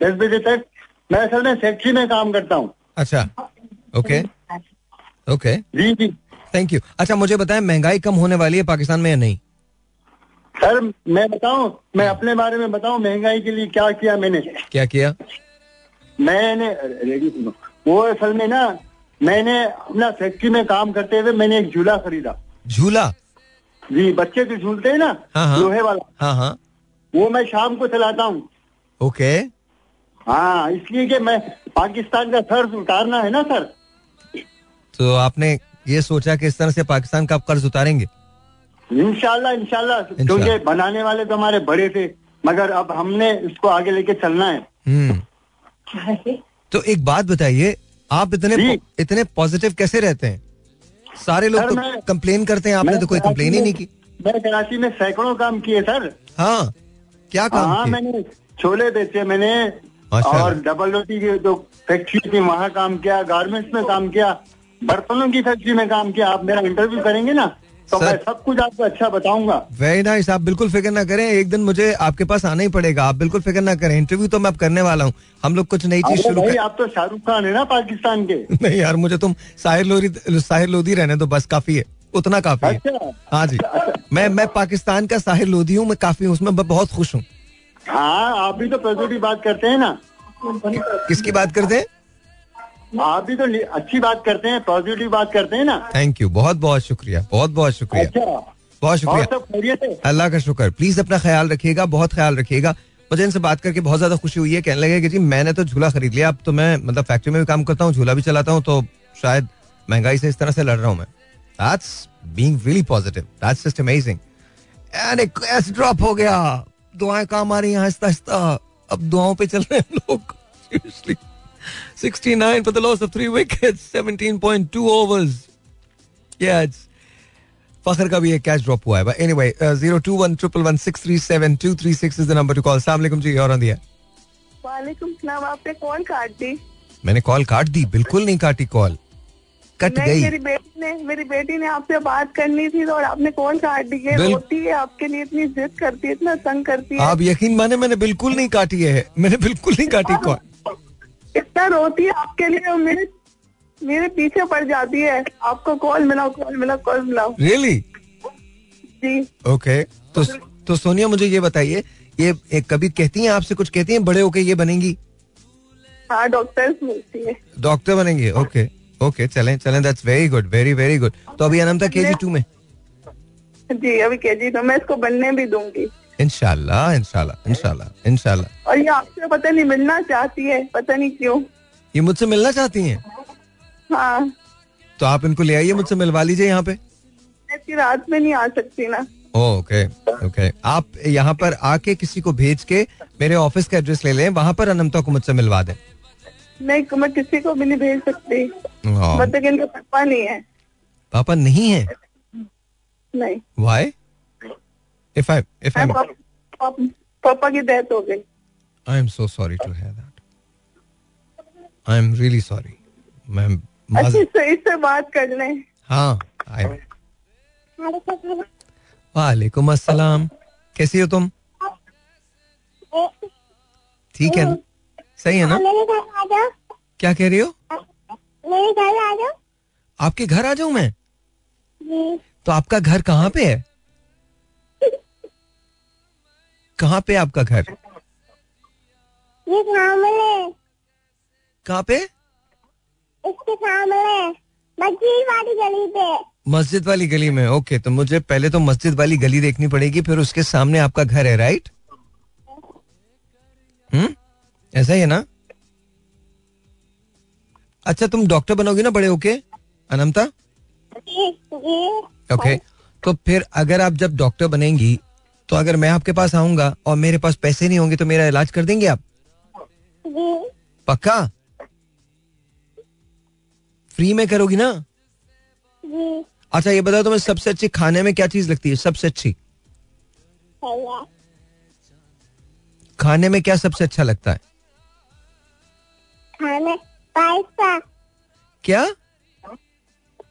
10 बजे तक. मैं सर मैं फैक्ट्री में काम करता हूँ. अच्छा ओके ओके जी जी थैंक यू. अच्छा मुझे बताएं, महंगाई कम होने वाली है पाकिस्तान में या नहीं? सर मैं बताऊं, मैं अपने बारे में बताऊं, महंगाई के लिए क्या किया मैंने. क्या किया मैंने? वो असल में ना, मैंने अपना फैक्ट्री में काम करते हुए मैंने एक झूला खरीदा. झूला? जी, बच्चे जो झूलते हैं ना, लोहे वाला. हाँ हाँ. वो मैं शाम को चलाता हूँ. ओके. हाँ, इसलिए कि मैं पाकिस्तान का कर्ज उतारना है ना सर. तो आपने ये सोचा कि इस तरह से पाकिस्तान का आप कर्ज उतारेंगे? इंशाल्लाह इंशाल्लाह, क्योंकि बनाने वाले तो हमारे बड़े थे, मगर अब हमने इसको आगे लेके चलना है. तो एक बात बताइए, आप इतने पॉजिटिव कैसे रहते हैं? सारे लोग तो कंप्लेन करते हैं, आपने तो कोई कंप्लेन ही नहीं की. मैं कराची में सैकड़ों काम किए सर. हाँ, क्या काम? हाँ, मैंने छोले बेचे मैंने, और डबल रोटी की जो फैक्ट्री थी वहाँ काम किया, गारमेंट्स में काम किया, बर्तनों की फैक्ट्री में काम किया. आप मेरा इंटरव्यू करेंगे ना तो मैं सब कुछ आपको अच्छा बताऊंगा. Very nice. आप बिल्कुल फिक्र ना करें, एक दिन मुझे आपके पास आना ही पड़ेगा. आप बिल्कुल फिक्र ना करें, इंटरव्यू तो मैं अब करने वाला हूँ. हम लोग कुछ नई चीज शुरू. आप तो शाहरुख खान है ना पाकिस्तान के. नहीं यार, मुझे तुम साहिर लोधी रहने दो, बस काफी है, उतना काफी है. हाँ जी, मैं पाकिस्तान का साहिर लोधी हूँ, मैं काफी हूँ, उसमें बहुत खुश हूँ. हाँ, आप भी तो प्रदूषण की बात करते है ना. किसकी बात करते हैं? आप भी तो अच्छी बात करते हैं, पॉजिटिव बात करते हैं ना. थैंक यू, बहुत बहुत शुक्रिया, बहुत बहुत शुक्रिया. अच्छा, बहुत शुक्रिया, अल्लाह का शुक्र. प्लीज अपना ख्याल रखिएगा, बहुत ख्याल रखिएगा. मुझे इनसे बात करके बहुत ज्यादा खुशी हुई है. कहने लगे कि जी मैंने तो झूला खरीद लिया, अब तो मैं मतलब फैक्ट्री में भी काम करता हूँ, झूला भी चलाता हूँ, तो शायद महंगाई से इस तरह से लड़ रहा हूँ मैं. That's being really positive, that's just amazing. And एक कैश ड्रॉप हो गया. दुआएं काम आ रही हैं आहिस्ता आहिस्ता, अब दुआओं पे चल रहे हैं लोग. 69 for the loss of 3 wickets, 17.2 overs. Yeah, it's Fakhar ka bhi ek catch drop hua hai. But anyway, 02111637236 is the number to call. Assalam alaikum ji, you're on the air. Wa alaikum salam. Aapne call kaat di. Maine call kaat di? Bilkul nahi kaati call. Cut gayi. मेरी बेटी ने आपसे बात करनी थी और आपने call काट दी है. रोती है आपके लिए, इतनी जिद करती है, इतना तंग करती है. आप यकीन माने मैंने बिल्कुल नहीं काटी है, मैंने बिल्कुल नहीं काटी कॉल. इतना रोती है आपके लिए, मेरे पीछे पड़ जाती है, आपको कॉल मिलाओ कॉल मिलाओ कॉल मिलाओ. रियली? जी. ओके. तो सोनिया मुझे ये बताइए, ये कभी कहती हैं आपसे कुछ, कहती हैं बड़े होके ये बनेंगी? हाँ, डॉक्टर्स मिलती है, डॉक्टर बनेंगे. ओके ओके, चलें चलें, that's very good, very very good. तो अभी अनम था KG 2 में? जी, अभी KG 2 में. इसको बनने भी दूंगी इंशाल्लाह इंशाल्लाह इंशाल्लाह इंशाल्लाह. और ये आपसे पता नहीं मिलना चाहती है, पता नहीं क्यों. ये मुझसे मिलना चाहती हैं? हाँ. तो आप इनको ले आइए, मुझसे मिलवा लीजिए यहाँ पे. रात में नहीं आ सकती ना. Okay okay. आप यहाँ पर आके किसी को भेज के मेरे ऑफिस का एड्रेस ले लें, वहाँ पर अनमता को मुझसे मिलवा दें. नहीं, मैं किसी को भी नहीं भेज सकती, मतलब इनके पापा नहीं है. पापा नहीं है? नहीं. वाई? पापा की डेथ हो गई. I am so sorry to hear that. I am really sorry. इससे बात कर लें. हाँ. वालेकुम अस्सलाम. कैसी हो तुम? ठीक है, सही है ना? क्या कह रही हो? मेरे घर आ जाओ. आपके घर आ जाऊँ मैं? तो आपका घर कहाँ पे है? कहाँ पे आपका घर? ये सामने। कहाँ पे? इसके सामने, मस्जिद वाली गली पे। मस्जिद वाली गली में? ओके, तो मुझे पहले तो मस्जिद वाली गली देखनी पड़ेगी, फिर उसके सामने आपका घर है, राइट? ऐसा ही है ना? अच्छा, तुम डॉक्टर बनोगी ना बड़े होके, अनमता? ओके, तो फिर अगर आप जब डॉक्टर बनेंगी तो अगर मैं आपके पास आऊंगा और मेरे पास पैसे नहीं होंगे तो मेरा इलाज कर देंगे आप? पक्का? फ्री में करोगी ना? अच्छा, ये बताओ तुम्हें सबसे अच्छी खाने में क्या चीज लगती है? सबसे अच्छी खाने में क्या सबसे अच्छा लगता है? खाने पास्ता। क्या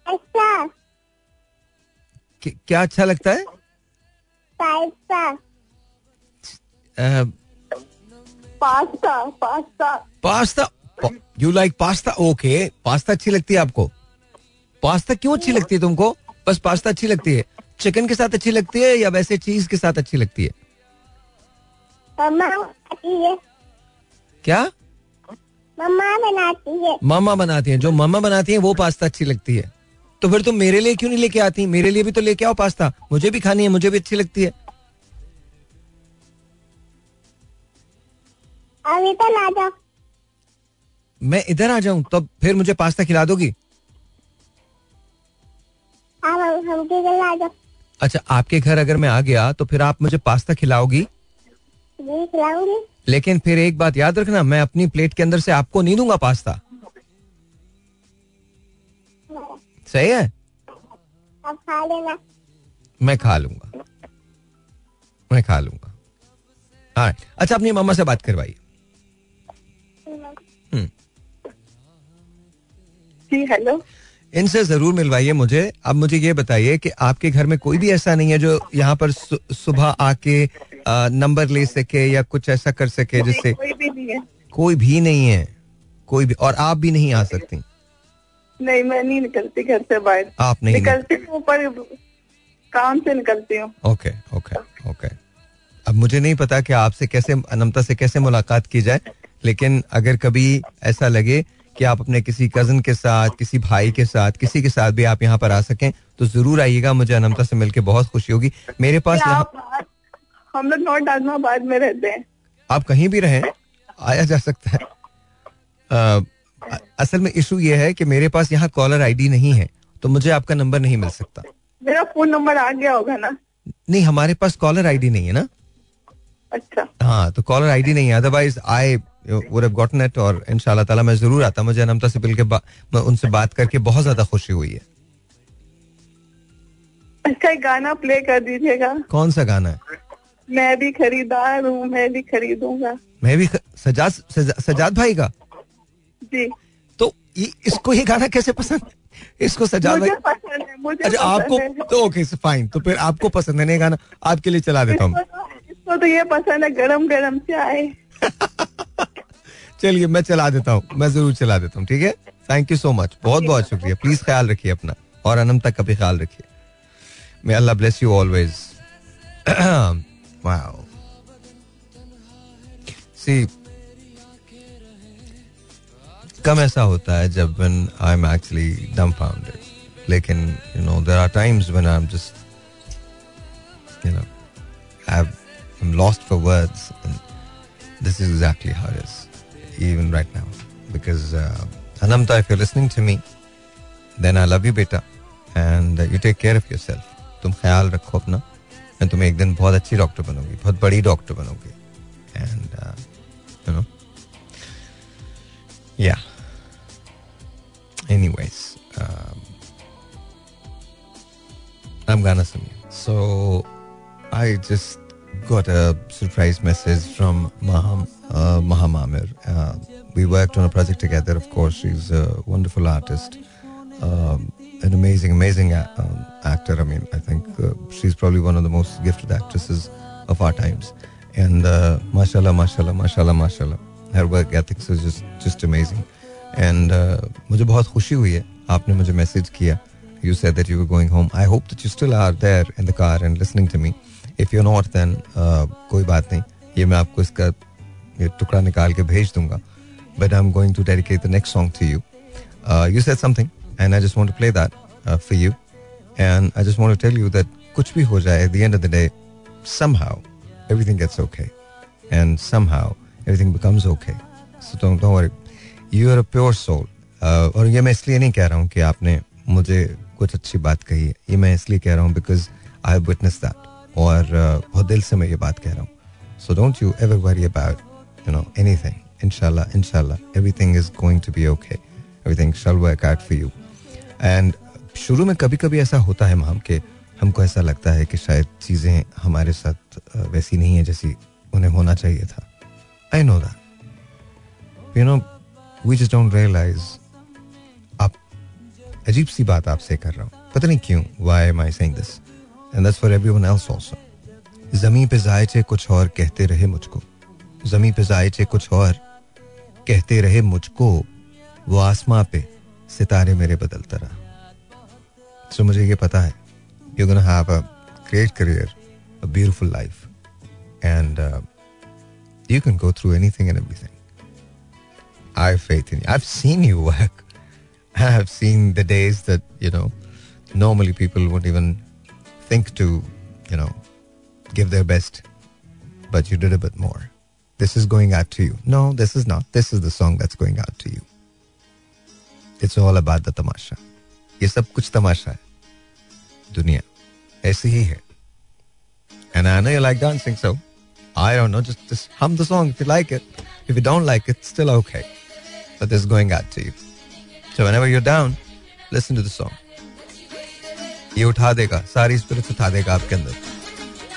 पास्ता? क्या अच्छा लगता है? Pasta. Pasta pasta pasta. You like pasta? Okay, pasta अच्छी लगती है आपको। पास्ता क्यों अच्छी लगती है तुमको? बस पास्ता अच्छी लगती है। चिकन के साथ अच्छी लगती है या वैसे चीज के साथ अच्छी लगती है? क्या मम्मा बनाती है? मम्मा बनाती है, जो मम्मा बनाती है वो पास्ता अच्छी लगती है। तो फिर तुम मेरे लिए क्यों नहीं लेके आती? मेरे लिए भी तो लेके आओ पास्ता, मुझे भी खानी है, मुझे भी अच्छी लगती है। अभी तो ला जाओ। मैं इधर आ जाऊं तो फिर मुझे पास्ता खिला दोगी? हमके घर आ जाओ। अच्छा, आपके घर अगर मैं आ गया तो फिर आप मुझे पास्ता खिलाओगी? जी, खिलाऊंगी। लेकिन फिर एक बात याद रखना, मैं अपनी प्लेट के अंदर से आपको नहीं दूंगा पास्ता। सही है? आप खा लेना। मैं खा लूंगा। अच्छा, अपनी मम्मा से बात करवाइए। जी, हेलो। इनसे जरूर मिलवाइए मुझे। अब मुझे ये बताइए कि आपके घर में कोई भी ऐसा नहीं है जो यहाँ पर सुबह आके नंबर ले सके या कुछ ऐसा कर सके जिससे? कोई भी नहीं है। और आप भी नहीं आ सकती? नहीं, मैं नहीं निकलती घर से बाहर। आप नहीं निकलती? ऊपर काम से निकलती हूँ। ओके। अब मुझे नहीं पता कि आपसे कैसे, अनमता से कैसे मुलाकात की जाए, लेकिन अगर कभी ऐसा लगे कि आप अपने किसी कजन के साथ, किसी भाई के साथ, किसी के साथ भी आप यहाँ पर आ सकें तो जरूर आइएगा। मुझे अनमता से मिलके बहुत खुशी होगी। मेरे पास हम लोग नॉर्थ आजमाबाद में रहते हैं। आप कहीं भी रहें आया जा सकता है। असल में इशू ये है कि मेरे पास यहाँ कॉलर आईडी नहीं है तो मुझे आपका नंबर नहीं मिल सकता। मेरा फोन नंबर आ गया होगा ना? नहीं, हमारे पास कॉलर आईडी नहीं है ना। अच्छा, हाँ, तो कॉलर आईडी नहीं है, otherwise I would have gotten it. और इंशाल्लाह ताला मैं जरूर आता। मुझे अनमता से मिलकर, उनसे बात करके बहुत ज्यादा खुशी हुई है। अच्छा, गाना प्ले कर दीजिएगा। कौन सा गाना है? मैं भी खरीदार हूँ, मैं भी खरीदूंगा। मैं भी सजाद भाई का? जी। तो इसको ये गाना कैसे पसंद? इसको सजाद भाई पसंद है मुझे। अच्छा, आपको है। तो ओके, फाइन, तो फिर आपको पसंद है नहीं गाना, आपके लिए चला देता हूँ। इसको तो ये पसंद है, गरम गरम चाय। चलिए, मैं जरूर चला देता हूँ। ठीक है, थैंक यू सो मच, बहुत बहुत शुक्रिया। प्लीज ख्याल रखिए अपना, और अनमता का भी ख्याल रखिए। May Allah bless you always. Wow. See, कम ऐसा होता है जब when I'm actually dumbfounded. लेकिन you know there are times when I'm just I'm lost for words, and this is exactly how it is even right now. Because Anamta, if you're listening to me, then I love you, beta, and you take care of yourself. तुम ख्याल रखो अपना। मैं तुम्हें एक दिन बहुत अच्छी डॉक्टर बनोगी, बहुत बड़ी डॉक्टर बनोगी। एंड यू नो, या एनीवेज, हम गाना सुनिए। So I just got a surprise message from Maham Aamir. We worked on a project together. Of course, she is a wonderful artist, an amazing actor. I mean, I think she's probably one of the most gifted actresses of our times, and mashallah her work ethics is just amazing, and mujhe bahut khushi hui hai aapne mujhe message kiya, you said that you were going home. I hope that you still are there in the car and listening to me. If you're not, then कोई बात नहीं, ये मैं आपको इसका ये टुकड़ा निकाल के भेज दूंगा. But I'm going to dedicate the next song to you. You said something and I just want to play that for you. And I just want to tell you that कुछ भी हो जाए, at the end of the day, somehow everything gets okay. And somehow everything becomes okay. So don't worry. You are a pure soul. और ये मैं इसलिए नहीं कह रहा हूँ कि आपने मुझे कुछ अच्छी बात कही है, ये मैं इसलिए कह रहा हूँ because I have witnessed that. और बहुत दिल से मैं ये बात कह रहा हूँ. So don't you ever worry about, you know, anything. Inshallah, inshallah, everything is going to be okay. Everything shall work out for you. And शुरू में कभी कभी ऐसा होता है महम कि हमको ऐसा लगता है कि शायद चीज़ें हमारे साथ वैसी नहीं है जैसी उन्हें होना चाहिए था. I know that. You know, we just don't realize. आप अजीब सी बात आपसे कर रहा हूँ, पता नहीं क्यों. Why am I saying this? And that's for everyone else also. ज़मीन पे जायचे कुछ और कहते रहे मुझको, ज़मीन पे जायचे कुछ और कहते रहे मुझको, वो आसमां पे सितारे मेरे बदलता रहा. तो मुझे ये पता है you're gonna have a great career, a beautiful life, and you can go through anything and everything. I have faith in you. I've seen you work. I've seen the days that, you know, normally people wouldn't even think to, you know, give their best, but you did a bit more. This is going out to you. No, this is not. This is the song that's going out to you. It's all about the tamasha. ये सब कुछ तमाशा है, दुनिया ऐसी ही है. And I know you like dancing, so I don't know. Just hum the song if you like it. If you don't like it, it's still okay. But this is going out to you. So whenever you're down, listen to the song. ये उठा देगा, सारी spirits उठा देगा आपके अंदर.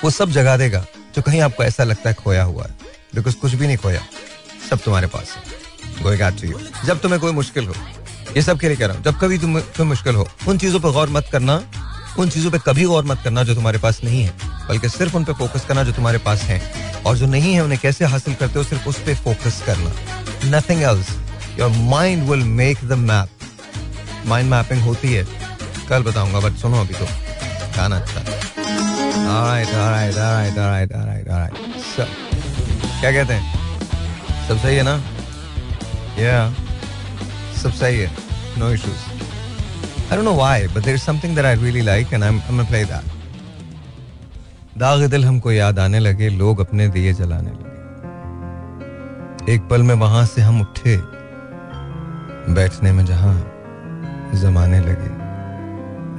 वो सब जगा देगा जो कहीं आपको ऐसा लगता है खोया हुआ है. बिकॉज कुछ भी नहीं खोया, सब तुम्हारे पास है. Going out to you. जब तुम्हें कोई मुश्किल हो, ये सब के लिए कह रहा हूँ, जब कभी तुम्हें मुश्किल हो, उन चीज़ों पर गौर मत करना, उन चीज़ों पर कभी गौर मत करना जो तुम्हारे पास नहीं है, बल्कि सिर्फ उन पर फोकस करना जो तुम्हारे पास हैं. और जो नहीं है उन्हें कैसे हासिल करते हो, सिर्फ उस पर फोकस करना. Nothing else. Your mind will make the map. Mind mapping होती है, कल बताऊंगा, बट सुनो अभी तो गाना अच्छा. So, क्या कहते हैं, सब सही है ना? Yeah, सब सही है. No issues. I don't know why, but there is something that I really like and I'm gonna play that. दाग़ दिल हमको याद आने लगे, लोग अपने दिए जलाने लगे. एक पल में वहां से हम उठे, बैठने में जहां जमाने लगे.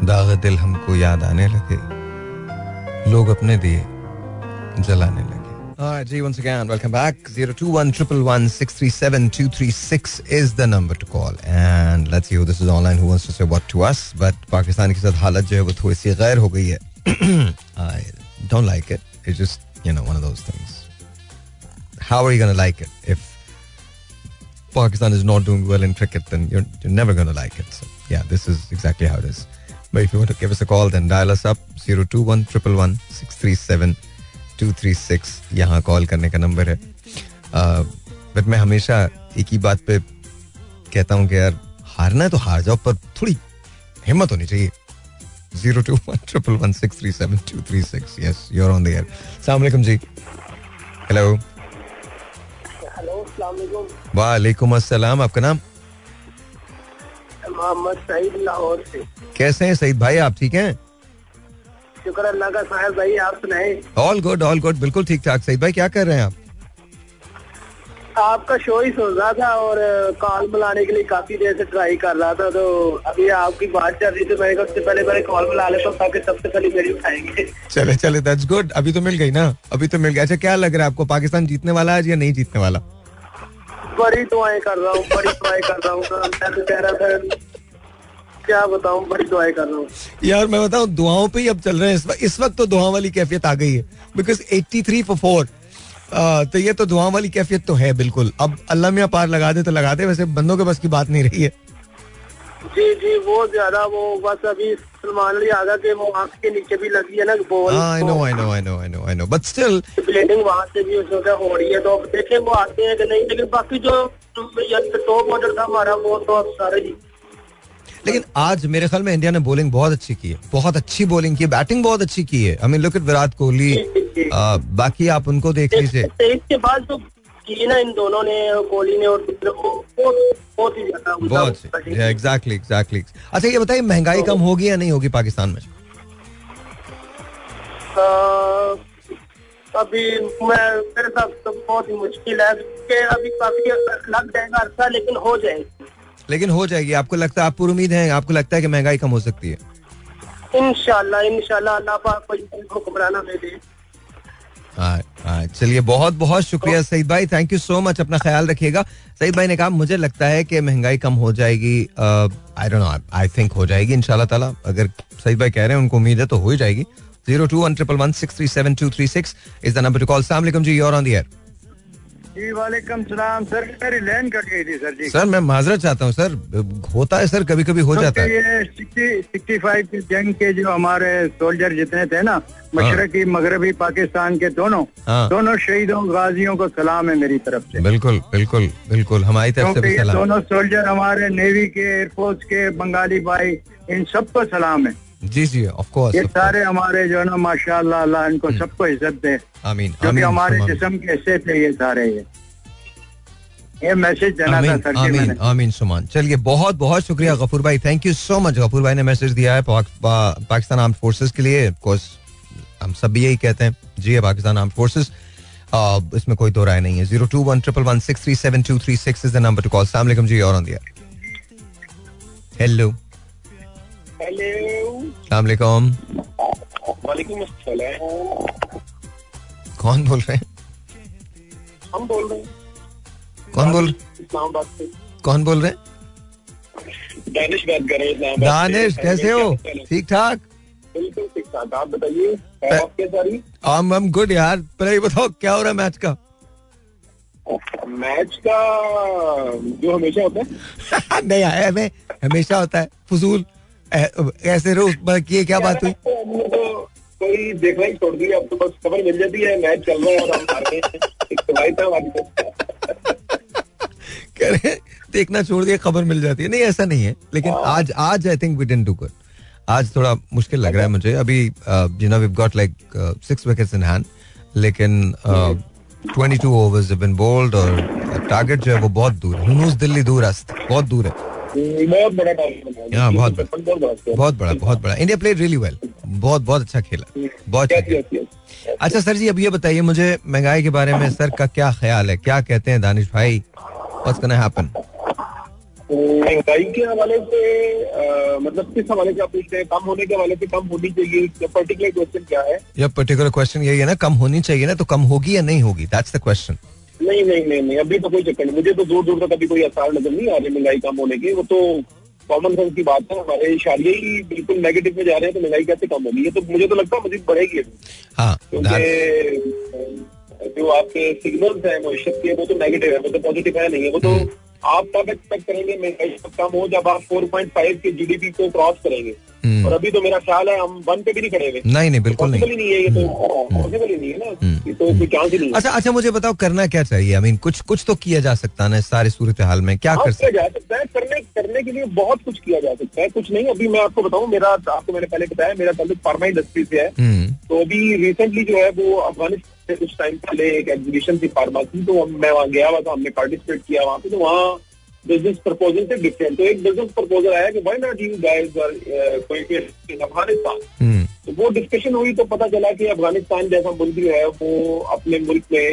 दाग़ दिल हमको याद आने लगे, लोग अपने दिए जलाने लगे. Alright, G, once again, welcome back. 021-111-637-236 is the number to call. And let's see who this is online, who wants to say what to us. But Pakistan ke sath halat jo hai wo thodi si gair ho gayi hai. I don't like it. It's just, you know, one of those things. How are you going to like it? If Pakistan is not doing well in cricket, then you're never going to like it. So, yeah, this is exactly how it is. But if you want to give us a call, then dial us up. 021-111-637-236 यहाँ call करने का number है. But मैं हमेशा एक ही बात पे कहता हूँ कि यार हारना है तो हार जाओ, पर थोड़ी हिम्मत होनी चाहिए. 021-111-637-236. Yes, you are on the air. अस्सलाम वालेकुम जी. हेलो. हेलो, अस्सलाम वालेकुम. वालेकुम अस्सलाम. आपका नाम? मोहम्मद सईद, लाहौर से. कैसे हैं सईद भाई, आप ठीक हैं? शुक्र अल्लाह का. साहिर भाई, आप सुनाएं? ऑल गुड, ऑल गुड, बिल्कुल ठीक ठाक. सईद भाई, क्या कर रहे हैं आप? आपका शो ही सुन रहा था और कॉल बुलाने के लिए काफी देर से ट्राई कर रहा था, तो अभी आपकी बात चल रही थी, मैंने कहा उससे पहले मेरे कॉल बुला लेता हूं ताकि सबसे पहले मेरी उठाएंगे. चले चले, दैट्स गुड. अभी तो मिल गई ना, अभी तो मिल गया. अच्छा, क्या लग रहा है आपको, पाकिस्तान जीतने वाला है या नहीं जीतने वाला? बड़ी दुआएं कर रहा हूँ, बड़ी दुआएं कर रहा हूँ, क्या बताऊं, बड़ी दुआएं कर रहा हूँ यार. मैं बताऊं, दुआओं पे ही अब चल रहे हैं इस वक्त. तो दुआ वाली कैफियत आ गई है, बिकॉज 83 for 4. तो ये तो दुआ वाली कैफियत तो है बिल्कुल. अब अल्लाह मियां पार लगा दे तो लगा दे, वैसे बंदों के बस की बात नहीं रही है. जी जी, वो ज्यादा वो बस अभी सलमान अली आगा के वो आंख के नीचे भी लगी है ना ball. I know, but still fielding वहां से भी उसका हो रही है, तो देखें वो आते हैं कि नहीं. लेकिन बाकी जो टॉप ऑर्डर था हमारा, वो तो सारे लेकिन आज मेरे ख्याल में इंडिया ने बॉलिंग बहुत अच्छी की है, बहुत अच्छी बॉलिंग की है, बैटिंग बहुत अच्छी की है. I mean look at Virat Kohli, बाकी आप उनको देख लीजिए. इन दोनों ने, कोहली ने और बहुत ही ज्यादा बहुत एग्जैक्टली. अच्छा ये बताइए महंगाई कम होगी या नहीं होगी पाकिस्तान में? अभी मेरे साथ तो बहुत ही मुश्किल है कि अभी काफी लग जाएगा अर्सा, लेकिन हो जाएगी. लेकिन हो जाएगी आपको लगता है? आप पूरी उम्मीद है, आपको लगता है कि महंगाई कम हो सकती है? इंशाल्लाह इंशाल्लाह, अल्लाह पाक को घबराना नहीं दे. चलिए बहुत बहुत शुक्रिया सईद भाई, थैंक यू सो मच, अपना ख्याल रखिएगा. सईद भाई ने कहा मुझे लगता है कि महंगाई कम हो जाएगी, I don't know, I think हो जाएगी इंशाल्लाह ताला. अगर सईद भाई कह रहे हैं उनको उम्मीद है तो हो ही जाएगी. 02111637236 is the number to call. Assalamu alaikum ji, you're on the air. जी वालेकुम सलाम सर, मेरी लाइन कट गई थी सर जी. सर मैं माजरा चाहता हूँ सर, होता है सर कभी कभी हो जाता है. ये 65 की जंग के जो हमारे सोल्जर जितने थे ना, मशरकी मगरबी पाकिस्तान के दोनों शहीदों गाजियों को सलाम है मेरी तरफ से. बिल्कुल बिल्कुल बिल्कुल, हमारी तरफ से सलाम. दोनों सोल्जर हमारे नेवी के, एयरफोर्स के, बंगाली भाई, इन सबको सलाम है. जी जी ऑफ कोर्स, ये सारे हमारे जो है ना माशाल्लाह, अल्लाह इनको सबको इज्जत दे. आमीन, क्योंकि हमारे जिस्म के हिस्से थे ये सारे. ये मैसेज देना था सर जी मैंने. आमीन सुमान. चलिए बहुत बहुत शुक्रिया गफूर भाई, thank you so much. Ghafoor भाई ने मैसेज दिया है पाकिस्तान आर्म्ड फोर्सेस के लिए. ऑफ कोर्स हम सब यही कहते हैं जी, पाकिस्तान आर्म्ड फोर्सेस, इसमें कोई दो राय नहीं है. 02111637236 is the number to call. अस्सलाम वालेकुम जी, और on the air. Hello Assalamualaikum. वालेकुम अस्सलाम. कौन बोल रहे हैं? हम बोल रहे हैं. कौन बोल रहे हैं? दानिश बात कर रहे हैं. दानिश कैसे हो? ठीक ठाक, बिल्कुल ठीक ठाक. आप बताइए आपके सारी. I'm good यार. पहले ये बताओ क्या हो रहा है मैच का? मैच का जो हमेशा होता है. नहीं आया हमें हमेशा होता है फजूल ऐसे रोज किए. क्या बात हुई? तो कोई देखना ही छोड़ दिया, अब तो बस खबर मिल जाती है मैच चल रहा है और हम हार गए. एक सवाल था हमारी कह रहे देखना छोड़ दिया, खबर मिल जाती है. नहीं ऐसा नहीं है, लेकिन आज I think we didn't do good. आज थोड़ा मुश्किल लग रहा है मुझे. अभी you know we have got like 6 wickets in hand, लेकिन 22 ओवर्स हैव बीन बॉल्ड और टारगेट जो है वो बहुत दूर है. दिल्ली दूरस्थ बहुत दूर है. बहुत बड़ा. इंडिया प्लेड रियली वेल, बहुत अच्छा खेला, बहुत अच्छा. अच्छा सर जी अब ये बताइए मुझे महंगाई के बारे में सर का क्या ख्याल है, क्या कहते हैं दानिश भाई? व्हाट्स गोना हैपन महंगाई के हवाले से? मतलब किस हवाले से आप पूछते हैं? कम होने के हवाले से कम होनी चाहिए. पर्टिकुलर क्वेश्चन क्या है? या पर्टिकुलर क्वेश्चन यही है ना, कम होनी चाहिए ना, तो कम होगी या नहीं होगी, दैट्स द क्वेश्चन. नहीं अभी तो कोई चक्कर नहीं, मुझे तो दूर तक अभी कोई आसार नजर नहीं आ रही महंगाई कम होने की. वो तो कॉमन सेंस की बात है, हमारे इशारे ही बिल्कुल नेगेटिव में जा रहे हैं, तो महंगाई कैसे कम होगी? ये तो मुझे तो लगता है मजीद बढ़ेगी. क्योंकि जो आपके सिग्नल्स हैं मईशत के वो तो नेगेटिव है, वो तो पॉजिटिव है नहीं है. वो तो आप तब एक्सपेक्ट करेंगे महंगाई कम हो जब आप 4.5 के GDP को क्रॉस करेंगे, और अभी तो मेरा ख्याल है हम 1 पे भी नहीं खड़े हुए. नहीं बिल्कुल नहीं है, ये तो पॉसिबल ही नहीं है ना, ये तो कोई चांस ही नहीं है. अच्छा मुझे बताओ करना क्या चाहिए? आई मीन कुछ तो किया जा सकता है सारी सूरत हाल में, क्या कर सकता है? करने के लिए बहुत कुछ किया जा सकता है, कुछ नहीं. अभी मैं आपको बताऊँ, मेरा आपको मैंने पहले बताया मेरा ताल्लुक फार्मा इंडस्ट्री से है. तो अभी रिसेंटली जो है वो अफगानिस्तान से कुछ टाइम पहले एक एग्जीबिशन थी फार्मा की, तो मैं वहाँ गया हुआ था, हमने पार्टिसिपेट किया वहाँ पे. तो वहाँ बिजनेस प्रपोजल से डिफरेंट, तो एक बिजनेस प्रपोजल आया कि why not you guys are going to Afghanistan. तो वो डिस्कशन हुई, तो पता चला कि अफगानिस्तान जैसा मुल्क जो है वो अपने मुल्क में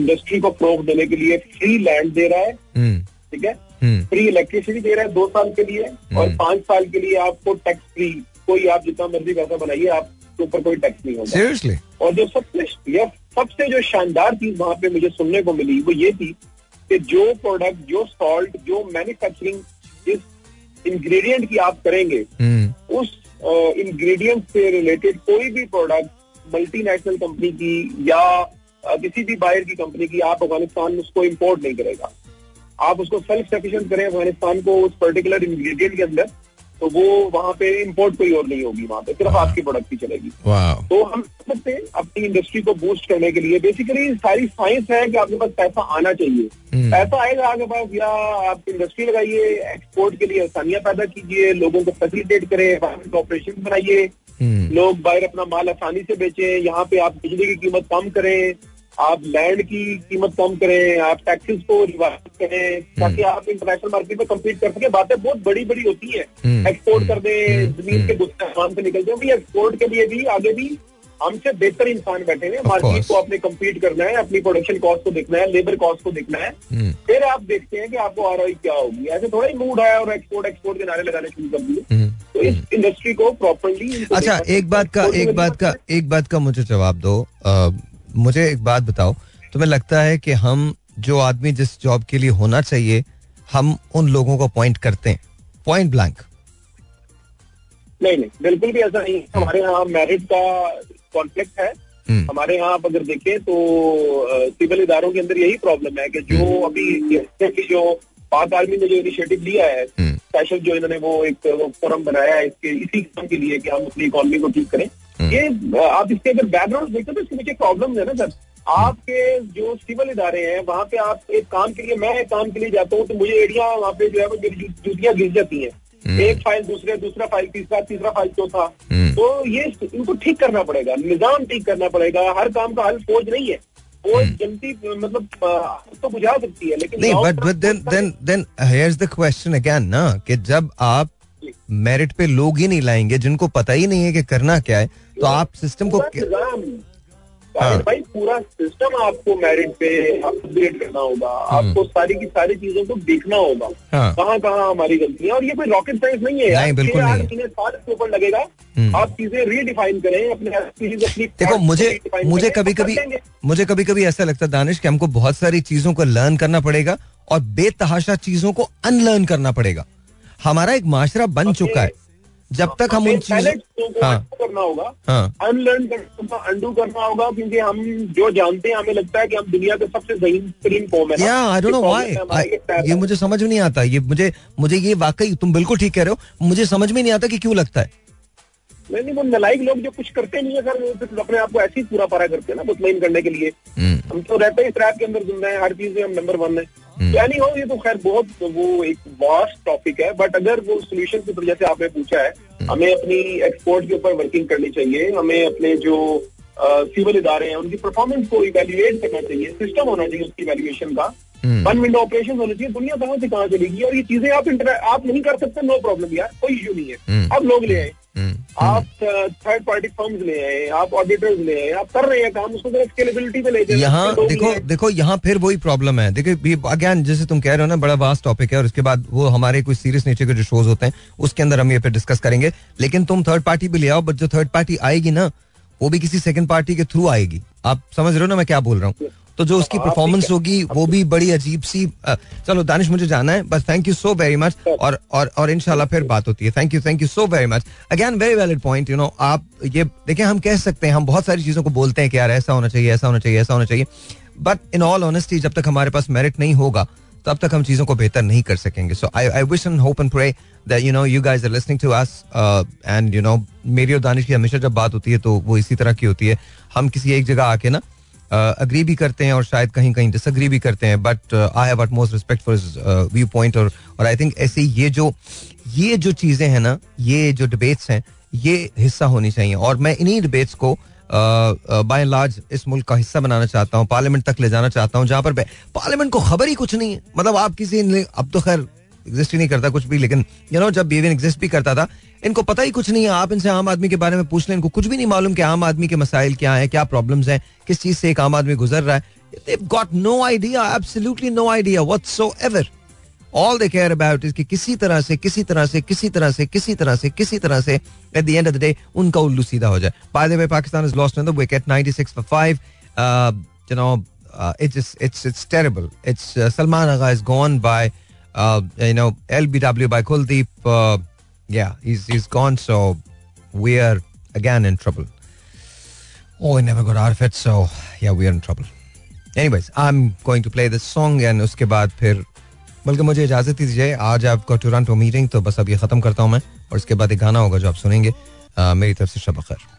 इंडस्ट्री को प्रोव देने के लिए फ्री लैंड दे रहा है, ठीक है, फ्री इलेक्ट्रिसिटी दे रहा है 2 साल के लिए, और 5 साल के लिए आपको टैक्स फ्री, कोई आप जितना मर्जी पैसा बनाइए आपके ऊपर कोई टैक्स नहीं होगा. सीरियसली? और जो सबसे जो शानदार चीज वहाँ पे मुझे सुनने को मिली वो ये थी कि जो प्रोडक्ट, जो सॉल्ट, जो मैन्युफैक्चरिंग जिस इंग्रेडिएंट की आप करेंगे उस इंग्रेडिएंट से रिलेटेड कोई भी प्रोडक्ट मल्टीनेशनल कंपनी की या किसी भी बायर की कंपनी की आप अफगानिस्तान उसको इंपोर्ट नहीं करेगा. आप उसको सेल्फ सफिशिएंट करें अफगानिस्तान को उस पर्टिकुलर इंग्रेडिएंट के अंदर, तो वो वहाँ पे इम्पोर्ट कोई और नहीं होगी, वहाँ पे सिर्फ आपकी प्रोडक्ट ही चलेगी. तो हम सकते अपनी अपनी इंडस्ट्री को बूस्ट करने के लिए बेसिकली सारी साइंस है कि आपके पास पैसा आना चाहिए. पैसा आएगा आपके पास या आप इंडस्ट्री लगाइए, एक्सपोर्ट के लिए आसानियां पैदा कीजिए, लोगों को फैसिलिटेट करें, एनवायरमेंट ऑपरेशन बनाइए, लोग बाहर अपना माल आसानी से बेचें, यहाँ पे आप बिजली की कीमत कम करें, आप लैंड की कीमत कम करें, आप टैक्सेस को रिवाइज करें ताकि आप इंटरनेशनल मार्केट में कम्पीट कर सके. बातें बहुत बड़ी बड़ी होती हैं, एक्सपोर्ट कर दें, जमीन के गुस्तान से निकल जाए. एक्सपोर्ट के लिए भी आगे भी हमसे बेहतर इंसान बैठे हैं, मार्केट को आपने कम्पीट करना है, अपनी प्रोडक्शन कॉस्ट को देखना है, लेबर कॉस्ट को देखना है, फिर आप देखते हैं कि आपको आरओआई क्या होगी. ऐसे थोड़ा ही मूड आया और एक्सपोर्ट एक्सपोर्ट के नारे लगाने शुरू कर दिए. तो इस इंडस्ट्री को प्रॉपरली. अच्छा, एक बात का मुझे जवाब दो. मुझे एक बात बताओ, तुम्हें लगता है कि हम जो आदमी जिस जॉब के लिए होना चाहिए हम उन लोगों को अपॉइंट करते हैं पॉइंट ब्लैंक? नहीं, बिल्कुल भी ऐसा नहीं है. हमारे यहाँ मेरिट का कॉन्फ्लिक्ट है. हमारे यहाँ आप अगर देखें तो सिविल इदारों के अंदर यही प्रॉब्लम है कि जो अभी जो पाक आर्मी ने जो इनिशिएटिव लिया है स्पेशल, जो इन्होंने वो एक फोरम बनाया है इसके इसी काम के लिए कि हम अपनी इकोनॉमी को ठीक करें. ये आप इसके अगर बैकग्राउंड देखते हो तो इसके नीचे प्रॉब्लम है ना सर. आपके जो सिविल इदारे हैं वहाँ पे आप एक काम के लिए, मैं एक काम के लिए जाता हूँ तो मुझे एरिया वहाँ पे जो है वो मेरी जूतियाँ गिर जाती हैं. एक फाइल दूसरे, दूसरा फाइल तीसरा, तीसरा फाइल चौथा. तो ये इनको ठीक करना पड़ेगा, निजाम ठीक करना पड़ेगा. हर काम का हल फौज नहीं है, फौज जल्दी मतलब तो बुझा सकती है लेकिन. But then here's the question again ना कि जब आप मेरिट पे लोग ही नहीं लाएंगे जिनको पता ही नहीं है कि करना क्या है तो आप सिस्टम को भाई पूरा सिस्टम आपको मेरिट पे अपग्रेड करना होगा. आपको सारी की सारी चीजों को देखना होगा कहाँ कहाँ हमारी गलतियाँ. और ये कोई रॉकेट साइंस नहीं है, बिल्कुल नहीं. साल के ऊपर लगेगा आप चीजें रीडिफाइन करें अपने. देखो मुझे कभी कभी ऐसा लगता है दानिश कि हमको बहुत सारी चीजों को लर्न करना पड़ेगा और बेतहाशा चीजों को अनलर्न करना पड़ेगा. हमारा एक माशरा बन चुका है, जब तक हम उन चीजों को करना होगा, अनलर्न करना, अंडू करना होगा क्योंकि हम जो जानते हैं हमें लगता है कि हम दुनिया के सबसे बेहतरीन कौम है. आई डोंट नो व्हाई, ये मुझे समझ में नहीं आता. ये मुझे ये वाकई तुम बिल्कुल ठीक कह रहे हो, मुझे समझ में नहीं आता कि क्यों लगता है. नहीं, वो नलायक लोग जो कुछ करते नहीं है सर अपने आप को ऐसे ही पूरा पारा करते हैं ना मुतमईन करने के लिए. हम तो रहते हैं इस रैप के अंदर, जिंदा है, हर चीज में हम नंबर वन है. यानी हो ये तो खैर बहुत वो एक वास्ट टॉपिक है. बट अगर वो सोल्यूशन की तरह जैसे आपने पूछा है, हमें अपनी एक्सपोर्ट के ऊपर वर्किंग करनी चाहिए, हमें अपने जो सिविल इदारे हैं उनकी परफॉर्मेंस को इवेल्युएट करना चाहिए, सिस्टम होना चाहिए उसकी इवेल्युएशन का, वन विंडो ऑपरेशन होना चाहिए. दुनिया कहाँ चलेगी और ये चीजें आप नहीं कर सकते, नो प्रॉब्लम यार, कोई इश्यू नहीं है. आप लोग ले आए, आप थर्ड पार्टी फर्म्स ले आए, आप ऑडिटर्स ले आए, आप कर रहे हैं काम, उसको स्केलेबिलिटी पे ले जाए. यहाँ देखो यहाँ फिर वही प्रॉब्लम है. देखो अगेन जैसे तुम कह रहे हो ना, बड़ा वास्ट टॉपिक है और उसके बाद वो हमारे कुछ सीरियस नेचर के जो शोज होते हैं उसके अंदर हम ये पे डिस्कस करेंगे. लेकिन तुम थर्ड पार्टी भी ले आओ, बट जो थर्ड पार्टी आएगी ना वो भी किसी सेकंड पार्टी के थ्रू आएगी. आप समझ रहे हो ना मैं क्या बोल रहा हूँ? तो जो उसकी परफॉर्मेंस होगी वो भी बड़ी अजीब सी. चलो दानिश मुझे जाना है बस. Thank you so very much और इंशाल्लाह फिर बात होती है. Thank you so very much again. Very valid point. You know आप ये देखें, हम कह सकते हैं, हम बहुत सारी चीज़ों को बोलते हैं कि यार ऐसा होना चाहिए, ऐसा होना चाहिए, ऐसा होना चाहिए. बट इन ऑल ऑनेस्टी जब तक हमारे पास मेरिट नहीं होगा तब तक हम चीज़ों को बेहतर नहीं कर सकेंगे. So I wish and hope and pray that you know you guys are listening to us and you know मेरी और दानिश की हमेशा जब बात होती है तो वो इसी तरह की होती है. हम किसी एक जगह आके ना अग्री भी करते हैं और शायद कहीं कहीं डिसअग्री भी करते हैं. But I have utmost respect for his view point. और आई थिंक ऐसे ये जो चीज़ें हैं ना, ये जो डिबेट्स हैं, ये हिस्सा होनी चाहिए. और मैं इन्हीं डिबेट्स को बाय लार्ज इस मुल्क का हिस्सा बनाना चाहता हूँ, पार्लियामेंट तक ले जाना चाहता हूँ, जहाँ पर पार्लियामेंट को खबर ही कुछ नहीं है. मतलब आप किसी, अब तो खैर एग्जिस्ट ही नहीं करता कुछ भी, लेकिन यू नो जब बीवीएन एग्जिस्ट भी करता था इनको पता ही कुछ नहीं है. आप इनसे आम आदमी के बारे में पूछ लें, इनको कुछ भी नहीं मालूम कि आम आदमी के मसाइल क्या हैं, क्या प्रॉब्लम्स हैं, किस चीज़ से एक आम आदमी गुजर रहा है. They've got no idea, absolutely no idea whatsoever. All they care about is कि किसी तरह से at the end of the day उनका उल्लू सीधा हो जाए. By the way, Pakistan is lost on the wicket, 96 for 5. You know, it's terrible. It's Salman Agha is gone by. You know, LBW by Kuldeep, yeah, he's gone, so we are again in trouble. Oh, we never got out of it, so yeah, we are in trouble. Anyways, I'm going to play this song and उसके बाद फिर बल्कि मुझे इजाज़त दीजिए, आज आपको Toronto meeting, तो बस अब ये ख़त्म करता हूँ मैं और उसके बाद एक गाना होगा जो आप सुनेंगे. मेरी तरफ से शब खैर.